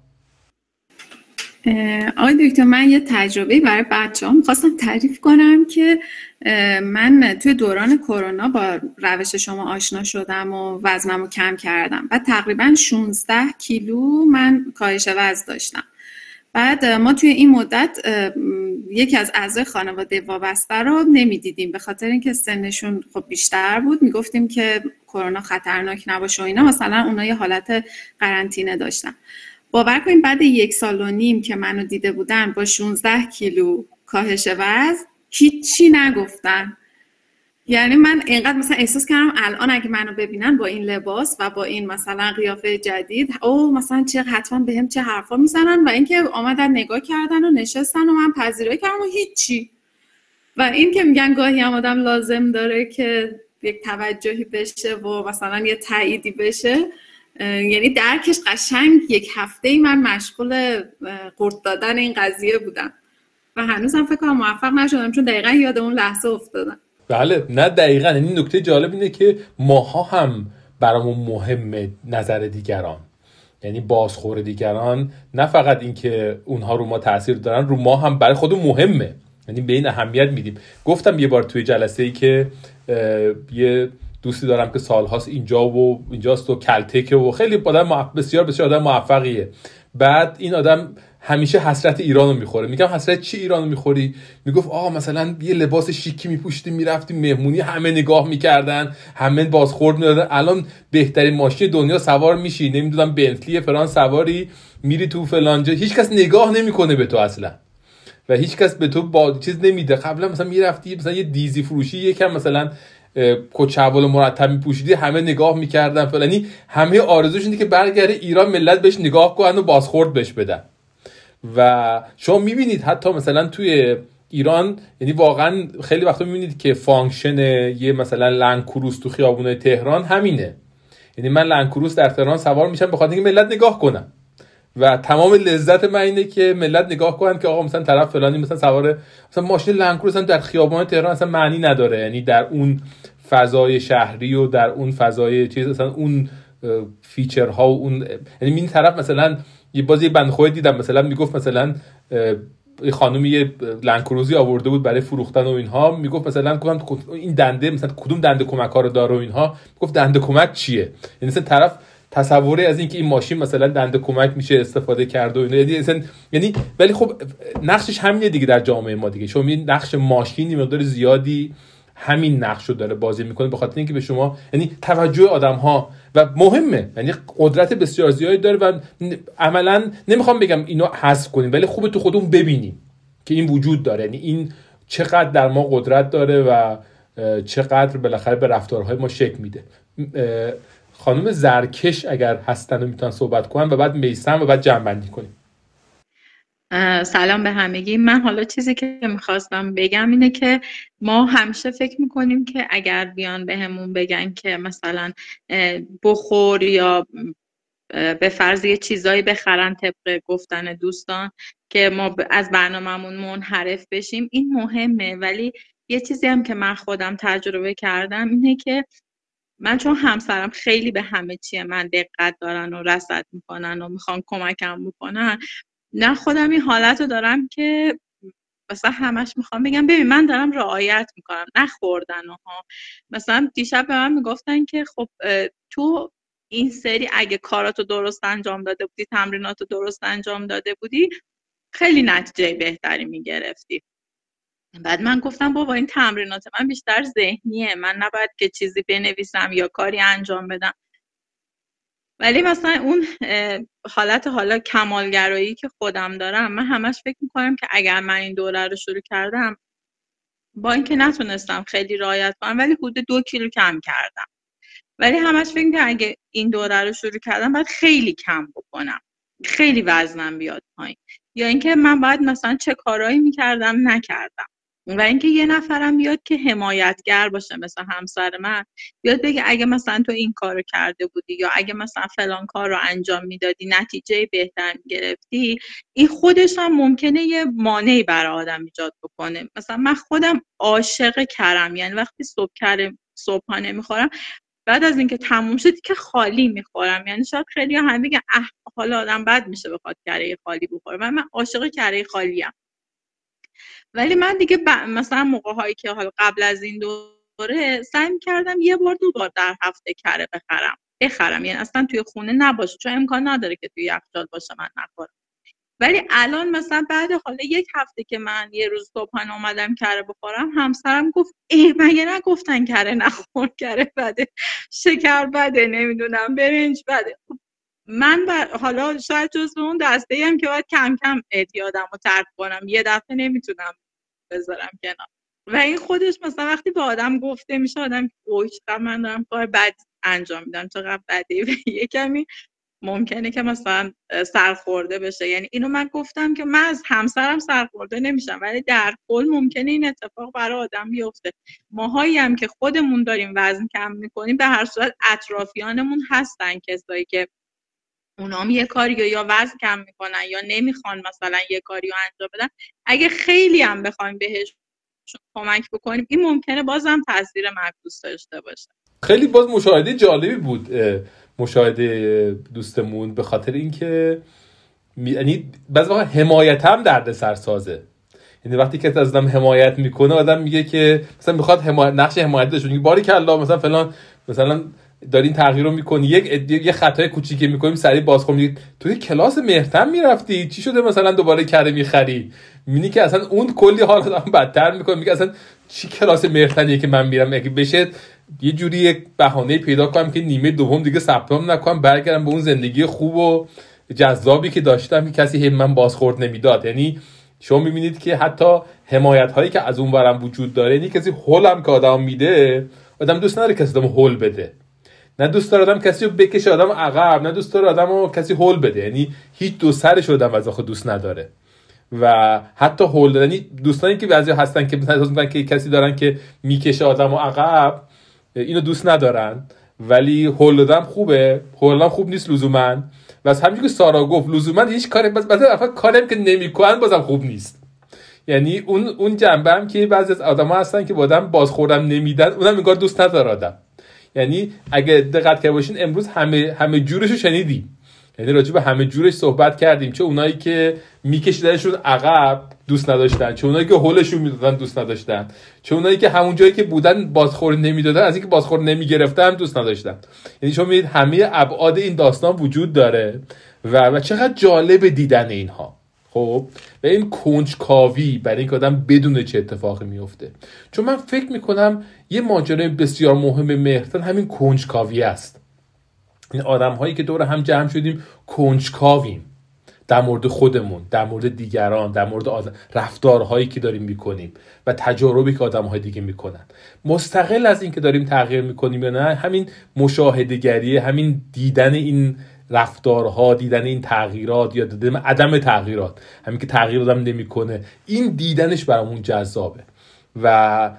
آقای دکتر، من یه تجربه برای بچه‌ها می‌خواستم تعریف کنم که من توی دوران کرونا با روش شما آشنا شدم و وزنمو کم کردم. بعد تقریباً شانزده کیلو من کاهش وزن داشتم. بعد ما توی این مدت یکی از اعضای خانواده وابسته رو نمی‌دیدیم به خاطر اینکه سنشون خب بیشتر بود. می‌گفتیم که کرونا خطرناک نباشه و اینا، مثلا اونها یه حالت قرنطینه داشتن. باور کنیم بعد یک سال و نیم که منو دیده بودن با شانزده کیلو کاهش وزن هیچی نگفتن. یعنی من اینقدر مثلا احساس کردم الان اگه منو ببینن با این لباس و با این مثلا قیافه جدید، او مثلا چه حتما بهم چه حرفا میزنن. و اینکه آمدن نگاه کردن و نشستن و من پذیرایی کردم و هیچی. و این که میگن گاهی هم آدم لازم داره که یک توجهی بشه و مثلا یه تاییدی بشه، یعنی درکش قشنگ. یک هفته‌ای من مشغول قورت دادن این قضیه بودم و هنوزم فکر کنم موفق نشدم، چون دقیقاً یاد اون لحظه افتادم. بله، نه دقیقاً. این نکته جالب اینه که ماها هم برامون مهمه نظر دیگران، یعنی بازخورد دیگران، نه فقط اینکه اونها رو ما تاثیر دارن، رو ما هم برای خودمون مهمه، یعنی به این اهمیت میدیم. گفتم یه بار توی جلسه‌ای که یه دوستی دارم که سالهاست اینجا و اینجاست و کلتکه و خیلی آدم بسیار بسیار آدم موفقیه. بعد این آدم همیشه حسرت ایرانو میخوره. میگم حسرت چی ایرانو میخوری؟ میگفت آقا مثلا یه لباس شیکی میپوشیدیم میرفتیم مهمونی، همه نگاه میکردن، همه بازخورد میدادن. الان بهترین ماشین دنیا سوار میشی، نمیدونم بنتلی فلان سواری، میری تو فلانجا، هیچکس نگاه نمیکنه به تو اصلا و هیچکس به تو با چیز نمیده. قبلا مثلا میرفتی مثلا یه دیزی فروشی، یکم مثلا کوچه‌وال مرتب می‌پوشیدی، همه نگاه می‌کردن فلانی. همه آرزوش اینه که برگرده ایران، ملت بهش نگاه کنن و بازخورد بهش بدن. و شما می‌بینید حتی مثلا توی ایران، یعنی واقعا خیلی وقتا می‌بینید که فانکشن یه مثلا لنگ‌کروس تو خیابونای تهران همینه. یعنی من لنگ‌کروس در تهران سوار میشم به خاطر اینکه ملت نگاه کنم و تمام لذت من اینه که ملت نگاه کنن که آقا مثلا طرف فلانی مثلا سوار مثلا ماشین لنگ‌کروس در خیابان تهران اصلا معنی نداره، یعنی در اون فضای شهری و در اون فضای چیز اصلا اون فیچرها و اون، یعنی این طرف مثلا یه بازی بند خود دیدم مثلا میگفت مثلا خانومی لنگ‌کروزی آورده بود برای فروختن و اینها، میگفت مثلا این دنده مثلا کدوم دنده کمک‌ها رو داره و اینها، میگفت دنده کمک چیه؟ یعنی مثلا طرف تصوری از اینکه این ماشین مثلا دنده کمک میشه استفاده کرده و اینا، یعنی ولی خب نقشش همینه دیگه در جامعه ما دیگه. شما میبینید نقش ماشین مقدار زیادی همین نقش رو داره بازی میکنه، به خاطر اینکه به شما، یعنی توجه آدم‌ها و مهمه، یعنی قدرت بسیار زیادی داره و عملاً نمیخوام بگم اینو حذف کنیم، ولی خوبه تو خودمون ببینیم که این وجود داره، یعنی این چقدر در ما قدرت داره و چقدر بالاخره به رفتارهای ما شکل میده. خانم زرکش اگر هستن و میتونن صحبت کنن و بعد میسم و بعد جمع‌بندی کنیم. سلام به همگی. من حالا چیزی که میخواستم بگم اینه که ما همیشه فکر میکنیم که اگر بیان به همون بگن که مثلا بخور یا به فرض یه چیزایی بخرن طبق گفتن دوستان که ما از برنامه‌مون منحرف بشیم، این مهمه. ولی یه چیزی هم که من خودم تجربه کردم اینه که من چون همسرم خیلی به همه چیه من دقت دارن و رصد میکنن و میخوان کمکم بکنن، نه خودم این حالت رو دارم که مثلا همش میخوام بگم ببین من دارم رعایت میکنم، نه خوردنها. مثلا دیشب به من میگفتن که خب تو این سری اگه کاراتو درست انجام داده بودی، تمریناتو درست انجام داده بودی، خیلی نتیجه بهتری میگرفتی. بعد من گفتم بابا این تمرینات من بیشتر ذهنیه، من نباید که چیزی بنویسم یا کاری انجام بدم. ولی مثلا اون حالت حالا کمالگرایی که خودم دارم، من همش فکر میکنم که اگر من این دوره رو شروع کردم، با اینکه نتونستم خیلی رعایت کنم ولی حدود دو کیلو کم کردم، ولی همش فکر میکنم اگه این دوره رو شروع کردم باید خیلی کم بکنم، خیلی وزنم بیاد پایین، یا اینکه من باید مثلا چه کارایی میکردم نکردم. و اینکه یه نفرم بیاد که حمایتگر باشه، مثلا همسر من بیاد بگه اگه مثلا تو این کارو کرده بودی یا اگه مثلا فلان کارو انجام میدادی نتیجه بهتر میگرفتی، این خودش هم ممکنه یه مانعی برای آدم ایجاد بکنه. مثلا من خودم عاشق کرم، یعنی وقتی صبح کرم صبحانه میخورم، بعد از اینکه تموم شد که خالی میخورم، یعنی شاید خیلی هم میگن اه حالا آدم بد میشه بخواد کره خالی بخوره، و من عاشق کره خالیم. ولی من دیگه ب... مثلا موقع هایی که حالا قبل از این دوره سعی می‌کردم یه بار دو بار در هفته کره بخرم بخرم یعنی اصلا توی خونه نباشه، چون امکان نداره که توی یخچال باشه من نخورم. ولی الان مثلا بعد حالا یک هفته که من یه روز صبحانه اومدم کره بخورم، همسرم گفت ای مگه نگفتن کره نخور، کره بده، شکر بده، نمیدونم برنج بده. من بر... حالا شاید جزو اون دسته هم که باید کم کم اعتیادم رو ترک کنم، یه دفعه نمیتونم بذارم کنار. و این خودش مثلا وقتی به آدم گفته میشه، آدم اوه چقدر من دارم کار بد انجام میدم، چقدر بده، و یکمی ممکنه که مثلا سرخورده بشه. یعنی اینو من گفتم که من از همسرم سرخورده نمیشم، ولی در کل ممکنه این اتفاق برای آدم بیفته. ماهایی هم که خودمون داریم وزن کم میکنیم، به هر صورت اطرافیانمون هستن کسایی که اونام یه کاری یا وزن کم میکنن یا نمیخوان مثلا یه کاری رو انجام بدن. اگه خیلی هم بخوایم بهش کمک بکنیم، این ممکنه بازم تاثیر معکوس داشته باشه. خیلی باز مشاهده جالبی بود مشاهده دوستمون، به خاطر اینکه یعنی بعضی وقتا حمایت هم دردسر سازه. یعنی وقتی که از آدم حمایت میکنه، آدم میگه که مثلا میخواد حمایت، نقش حمایت داشته، میگه باریکالله مثلا فلان، مثلا دارین تغییر رو میکنی، یک یه خطای کوچیکی میکنیم سریع بازخوام میگید توی کلاس مهرتن میرفتی چی شده مثلا دوباره کره میخری، میبینی که اصلا اون کلی حالت هم بدتر میکنه، میگه اصلا چی کلاس مهرتنیه که من میرم، اگه بشه یه جوری یک بهانه پیدا کنم که نیمه دوم دیگه سپتام نکنم، برگردم به اون زندگی خوب و جذابی که داشتم که کسی هم من بازخورد نمیداد. یعنی شما میبینید که حتی حمایت هایی که از اون ورم وجود داره، یعنی کسی هولم که آدم میده، آدم دوست نداره کسی آدم هول بده، نه دوست داره آدم کسی رو بکشه آدم عقب، نه دوست داره آدم رو کسی هول بده، یعنی هیچ دو سرش رو آدم از خود دوست نداره. و حتی هول دادن، دوستانی که بعضی هستن که مثلا احساس می‌کنن که کسی دارن که میکشه آدم رو عقب، اینو دوست ندارن، ولی هول دادن خوبه، هول دادن خوب نیست لزوما. و از همین که سارا گفت لزوما هیچ کاری بس مثلا کاری که نمی‌کنن بازم خوب نیست. یعنی اون اون جنبه هم که بعضی از آدما هستن که با آدم بازخوردم نمیدن، اونم انگار دوست نداره آدم. یعنی اگه دقت کرده باشین امروز همه همه جورشو شنیدیم، یعنی راجع به همه جورش صحبت کردیم، چه اونایی که میکشیدنشون عقب دوست نداشتن، چه اونایی که هولشون میدادن دوست نداشتن، چه اونایی که همون جایی که بودن بازخورد نمیدادن، از اینکه بازخورد نمیگرفتن دوست نداشتن. یعنی شما میبینید همه ابعاد این داستان وجود داره و, و چقدر جالب دیدن اینها. خب و این کنجکاوی برای اینکه آدم بدونه چه اتفاقی میفته، چون من فکر میکنم یه ماجرای بسیار مهم مهرتن همین کنجکاوی است. این آدم هایی که دور هم جمع شدیم کنجکاویم در مورد خودمون، در مورد دیگران، در مورد آدم، رفتارهایی که داریم میکنیم و تجاربی که آدمهای دیگه میکنن، مستقل از اینکه داریم تغییر میکنیم یا نه. همین مشاهده‌گری، همین دیدن این رفتارها، دیدن این تغییرات یا دیدن عدم تغییرات، همین که تغییر آدم نمیکنه، این دیدنش برامون جذابه و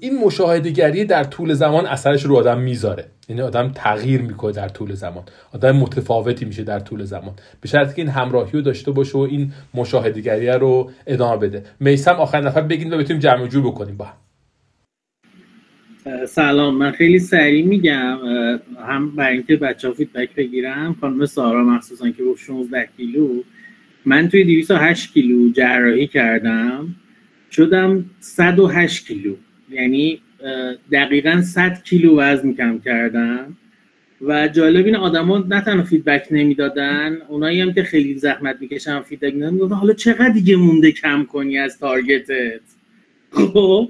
این مشاهده‌گری در طول زمان اثرش رو آدم میذاره. یعنی آدم تغییر میکنه در طول زمان، آدم متفاوتی میشه در طول زمان، به شرطی که این همراهی رو داشته باشه و این مشاهده‌گری رو ادامه بده. میثم آخر نفر بگین و بتونیم جمع و جور بکنیم با هم. سلام، من خیلی سریع میگم هم برای اینکه بچه‌ها فیدبک بگیرم. خانم سارا مخصوصا که گفت شانزده کیلو، من توی دویست و هشت کیلو جراحی کردم، شدم صد و هشت کیلو، یعنی دقیقاً صد کیلو وزن کم کردم. و جالب این آدما نه تنها فیدبک نمیدادن، اونایی هم که خیلی زحمت میکشن فیدبک میدادن، میگفتن حالا چقدر دیگه مونده کم کنی از تارگتت. خب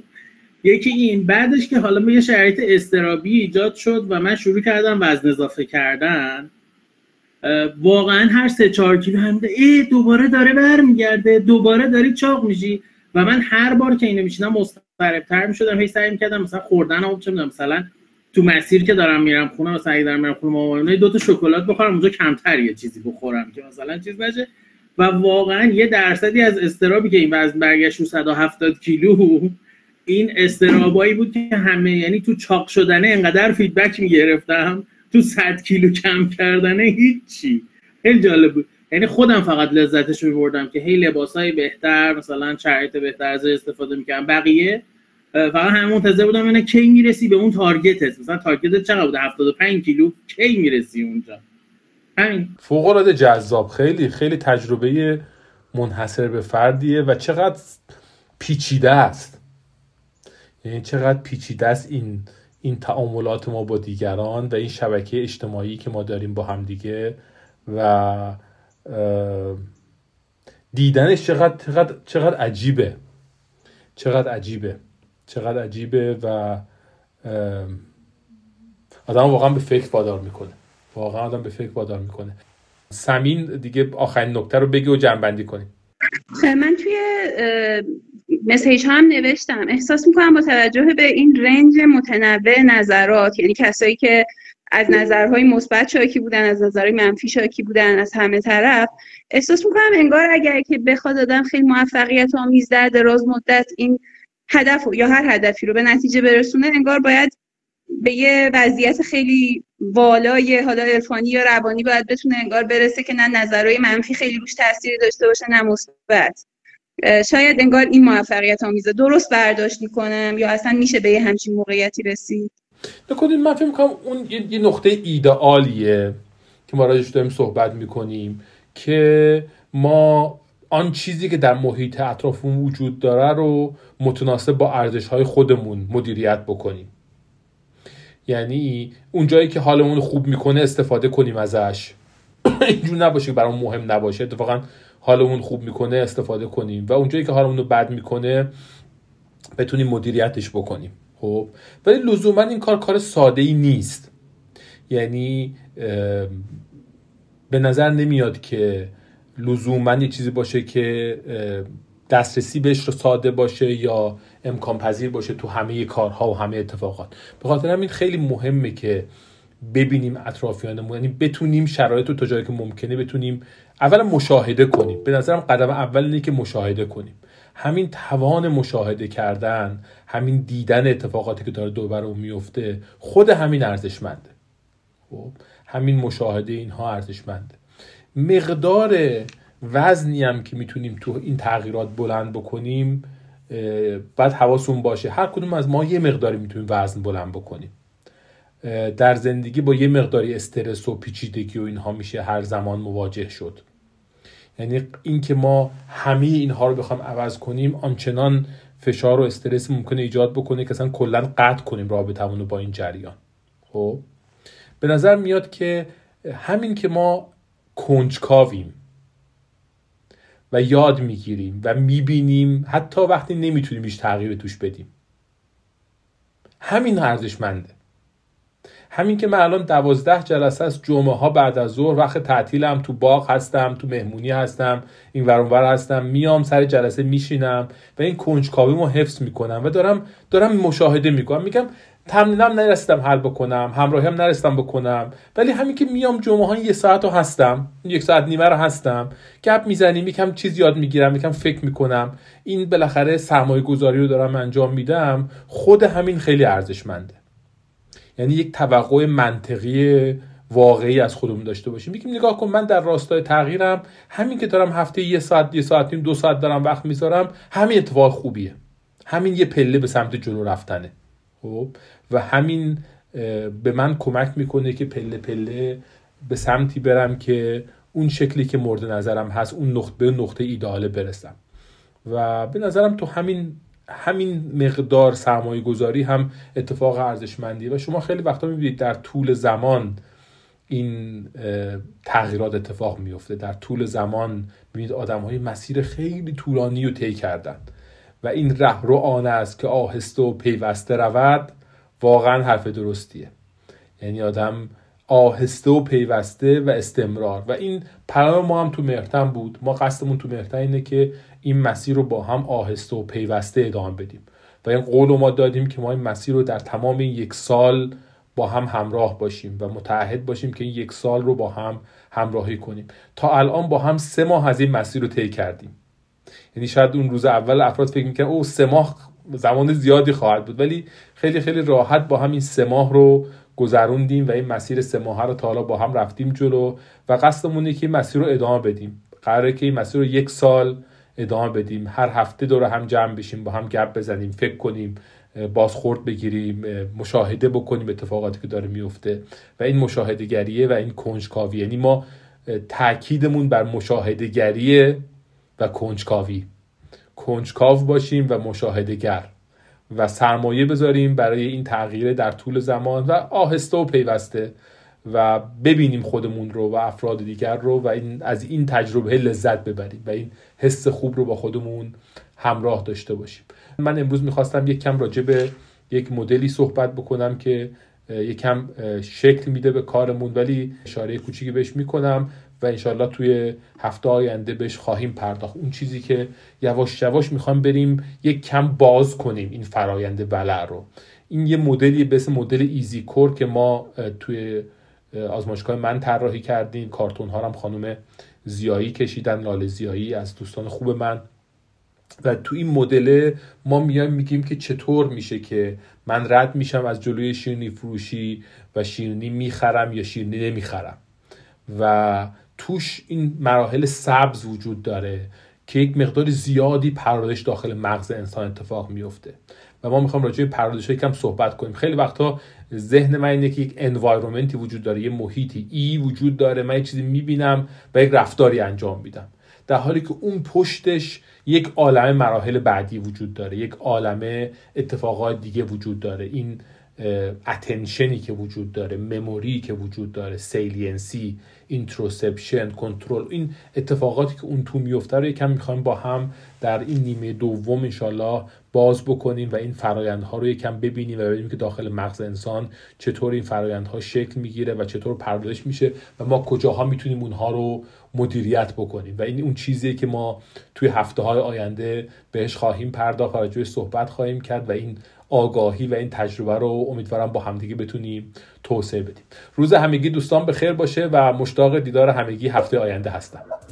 یکی این، بعدش که حالا یه شرایط اضطرابی ایجاد شد و من شروع کردم وزن اضافه کردن، واقعاً هر سه چهار کیلو هم ای دوباره داره برمیگرده، دوباره داری چاق میشی. و من هر بار که اینو میشینم مضطرب‌تر میشدم، هی سعی میکردم مثلا خوردنم، چه میدونم، مثلا تو مسیر که دارم میرم خونه، مثلا اگه دارم میرم خونه مامانم، دو تا شکلات بخورم اونجا، کمتر یه چیزی بخورم که مثلا چیز نشه. و واقعا یه درصدی از اضطرابی که این وزن برگشت رو صد و هفتاد کیلو، این اضطرابایی بود که همه، یعنی تو چاق شدنه انقدر فیدبک میگرفتم، تو صد کیلو کم کردنه هیچی. خیلی جالب بود، یعنی خودم فقط لذتش می‌بردم که هی لباسای بهتر، مثلا شرایط بهتر از استفاده می‌کردم. بقیه فقط همه منتظر بودم اینا کی میرسی به اون تارگتت، مثلا تارگتت چقدر بوده، هفتاد و پنج کیلو، کی میرسی اونجا. همین فوق‌العاده جذاب، خیلی خیلی تجربه منحصر به فردیه و چقدر پیچیده است، یعنی چقدر پیچیده است این این تعاملات ما با دیگران و این شبکه اجتماعی که ما داریم با همدیگه و دیدنش چقدر چقدر چقدر عجیبه چقدر عجیبه چقدر عجیبه و آدم واقعا به فکر وادار میکنه، واقعا آدم به فکر وادار میکنه. سمین دیگه آخرین نکته رو بگی و جمع‌بندی کنی. من توی مسیج هم نوشتم احساس میکنم با توجه به این رنج متنوع نظرات، یعنی کسایی که از نظرهای مثبت شاکی بودن، از نظرهای منفی شاکی بودن، از همه طرف، احساس میکنم انگار اگر که بخواد آدم خیلی موفقیت آمیز در دراز مدت این هدف یا هر هدفی رو به نتیجه برسونه، انگار باید به یه وضعیت خیلی والای حالا عرفانی یا روانی باید بتونه انگار برسه که نه نظرهای منفی خیلی روش تأثیری داشته باشه نه مثبت. شاید انگار این موفقیت آمیزه درست برداشت میکنم یا اصلا میشه به همچین موقعیتی رسید. نکنید من فکر میکنم اون یه نقطه ایدئالیه که ما راجعش داریم صحبت میکنیم، که ما آن چیزی که در محیط اطرافمون وجود داره رو متناسب با ارزش‌های خودمون مدیریت بکنیم. یعنی اون جایی که حالمون خوب میکنه استفاده کنیم ازش، اینجور نباشه که برامون مهم نباشه، اتفاقا حالمون خوب میکنه استفاده کنیم و اون جایی که حالمون رو بد میکنه بتونیم مدیریتش بکنیم. خب ولی لزوما این کار کار ساده‌ای نیست، یعنی به نظر نمیاد که لزوما یه چیزی باشه که دسترسی بهش رو ساده باشه یا امکان پذیر باشه تو همه کارها و همه اتفاقات. به خاطر همین خیلی مهمه که ببینیم اطرافیانمون، یعنی بتونیم شرایط رو تا جایی که ممکنه بتونیم اولا مشاهده کنیم. به نظرم قدم اول اینه که مشاهده کنیم، همین توان مشاهده کردن، همین دیدن اتفاقاتی که داره دور برمون میفته، خود همین ارزشمنده. خب همین مشاهده اینها ارزشمنده. مقدار وزنی هم که میتونیم تو این تغییرات بلند بکنیم باید حواسمون باشه. هر کدوم از ما یه مقداری میتونیم وزن بلند بکنیم در زندگی، با یه مقداری استرس و پیچیدگی و اینها میشه هر زمان مواجه شد. یعنی این که ما همه اینها رو بخوام عوض کنیم آنچنان فشار و استرس ممکنه ایجاد بکنه که اصلا کلا قطع کنیم رابطمون رو با این جریان. خب به نظر میاد که همین که ما کنجکاویم و یاد میگیریم و میبینیم حتی وقتی نمیتونیم هیچ تغییر توش بدیم. همین ارزشمنده. همین که من الان دوازده جلسه از جمعه ها بعد از ظهر وقت تعطیلم تو باغ هستم، تو مهمونی هستم، این ور اون ور هستم، میام سر جلسه میشینم و این کنجکاویمو حفظ میکنم و دارم دارم مشاهده میکنم. میگم تمرینم نرسیدم حل بکنم، همراهیم نرسیدم بکنم، ولی همین که میام جمعه ها یه ساعت رو هستم، یک ساعت نیمه رو هستم، گپ میزنیم، یکم چیز یاد میگیرم، یکم فکر میکنم، این بالاخره سرمایه گذاری رو دارم انجام میدم، خود همین خیلی ارزشمنده. یعنی یک توقع منطقی واقعی از خودمون داشته باشیم. میگیم نگاه کن، من در راستای تغییرم، همین که دارم هفته یه ساعت یه ساعت نیم دو ساعت دارم وقت میذارم، همین اتفاق خوبیه، همین یه پله به سمت جلو رفتنه. خب و همین به من کمک میکنه که پله پله به سمتی برم که اون شکلی که مورد نظرم هست، اون نقطه به نقطه ایدئاله برسم. و به نظرم تو همین همین مقدار سرمایه گذاری هم اتفاق ارزشمندیه و شما خیلی وقتا میبینید در طول زمان این تغییرات اتفاق میفته. در طول زمان میبینید آدم های مسیر خیلی طولانی رو طی کردن و این ره رو آن است که آهسته و پیوسته رود واقعا حرف درستیه. یعنی آدم آهسته و پیوسته و استمرار، و این پرام ما هم تو مهرتن بود. ما قصدمون تو مهرتن اینه که این مسیر رو با هم آهسته و پیوسته ادامه بدیم و این قول رو ما دادیم که ما این مسیر رو در تمام این یک سال با هم همراه باشیم و متعهد باشیم که این یک سال رو با هم همراهی کنیم. تا الان با هم سه ماه از این مسیر رو طی کردیم. یعنی شاید اون روز اول افراد فکر میکنن او سه ماه زمان زیادی خواهد بود، ولی خیلی خیلی راحت با هم این سه ماه رو گذروندیم و این مسیر سه ماهه رو تا حالا با هم رفتیم جلو و قصدمونه که این مسیر رو ادامه بدیم. قراره که این مسیر رو یک سال ادامه بدیم، هر هفته دور هم جمع بشیم، با هم گپ بزنیم، فکر کنیم، بازخورد بگیریم، مشاهده بکنیم اتفاقاتی که داره میفته. و این مشاهده گریه و این کنجکاوی، یعنی ما تاکیدمون بر مشاهده گریه و کنجکاوی. کنجکاو باشیم و مشاهده گر و سرمایه بذاریم برای این تغییر در طول زمان و آهسته و پیوسته و ببینیم خودمون رو و افراد دیگر رو و این از این تجربه لذت ببریم و این حس خوب رو با خودمون همراه داشته باشیم. من امروز میخواستم یک کم راجع به یک مدلی صحبت بکنم که یک کم شکل میده به کارمون، ولی اشاره کوچیکی بهش میکنم و انشالله توی هفته آینده بهش خواهیم پرداخت. اون چیزی که یواش یواش میخوام بریم یک کم باز کنیم این فرایند بلع رو. این یه مدلی به اسم مدل ایزی کور که ما توی آزمایشگاه من طراحی کردیم. کارتون ها هم خانم زیایی کشیدن، لاله زیایی از دوستان خوب من. و تو این مدل ما میایم میگیم که چطور میشه که من رد میشم از جلوی شیرینی فروشی و شیرینی میخرم یا شیرینی نمیخرم. و توش این مراحل سبز وجود داره که یک مقدار زیادی پرورش داخل مغز انسان اتفاق میفته و ما میخوام راجع به پرورش یکم صحبت کنیم. خیلی وقتا ذهن من اینه که یک انوایرمنتی وجود داره، یه محیطی ای وجود داره، من یک چیزی میبینم و یک رفتاری انجام میدم، در حالی که اون پشتش یک عالمه مراحل بعدی وجود داره، یک عالمه اتفاقات دیگه وجود داره. این اتنشنی که وجود داره، مموری که وجود داره، سیلینسی، اینتروسپشن، کنترل، این اتفاقاتی که اون تو میفته رو یکم میخوایم با هم در این نیمه دوم انشالله باز بکنیم و این فرایندها رو یکم ببینیم و ببینیم که داخل مغز انسان چطور این فرایندها شکل میگیره و چطور پردازش میشه و ما کجاها میتونیم اونها رو مدیریت بکنیم. و این اون چیزیه که ما توی هفته‌های آینده بهش خواهیم پرداخت، راجعش صحبت خواهیم کرد و این آگاهی و این تجربه رو امیدوارم با همدیگه بتونیم توسعه بدیم. روز همگی دوستان بخیر باشه و مشتاق دیدار همگی هفته آینده هستم.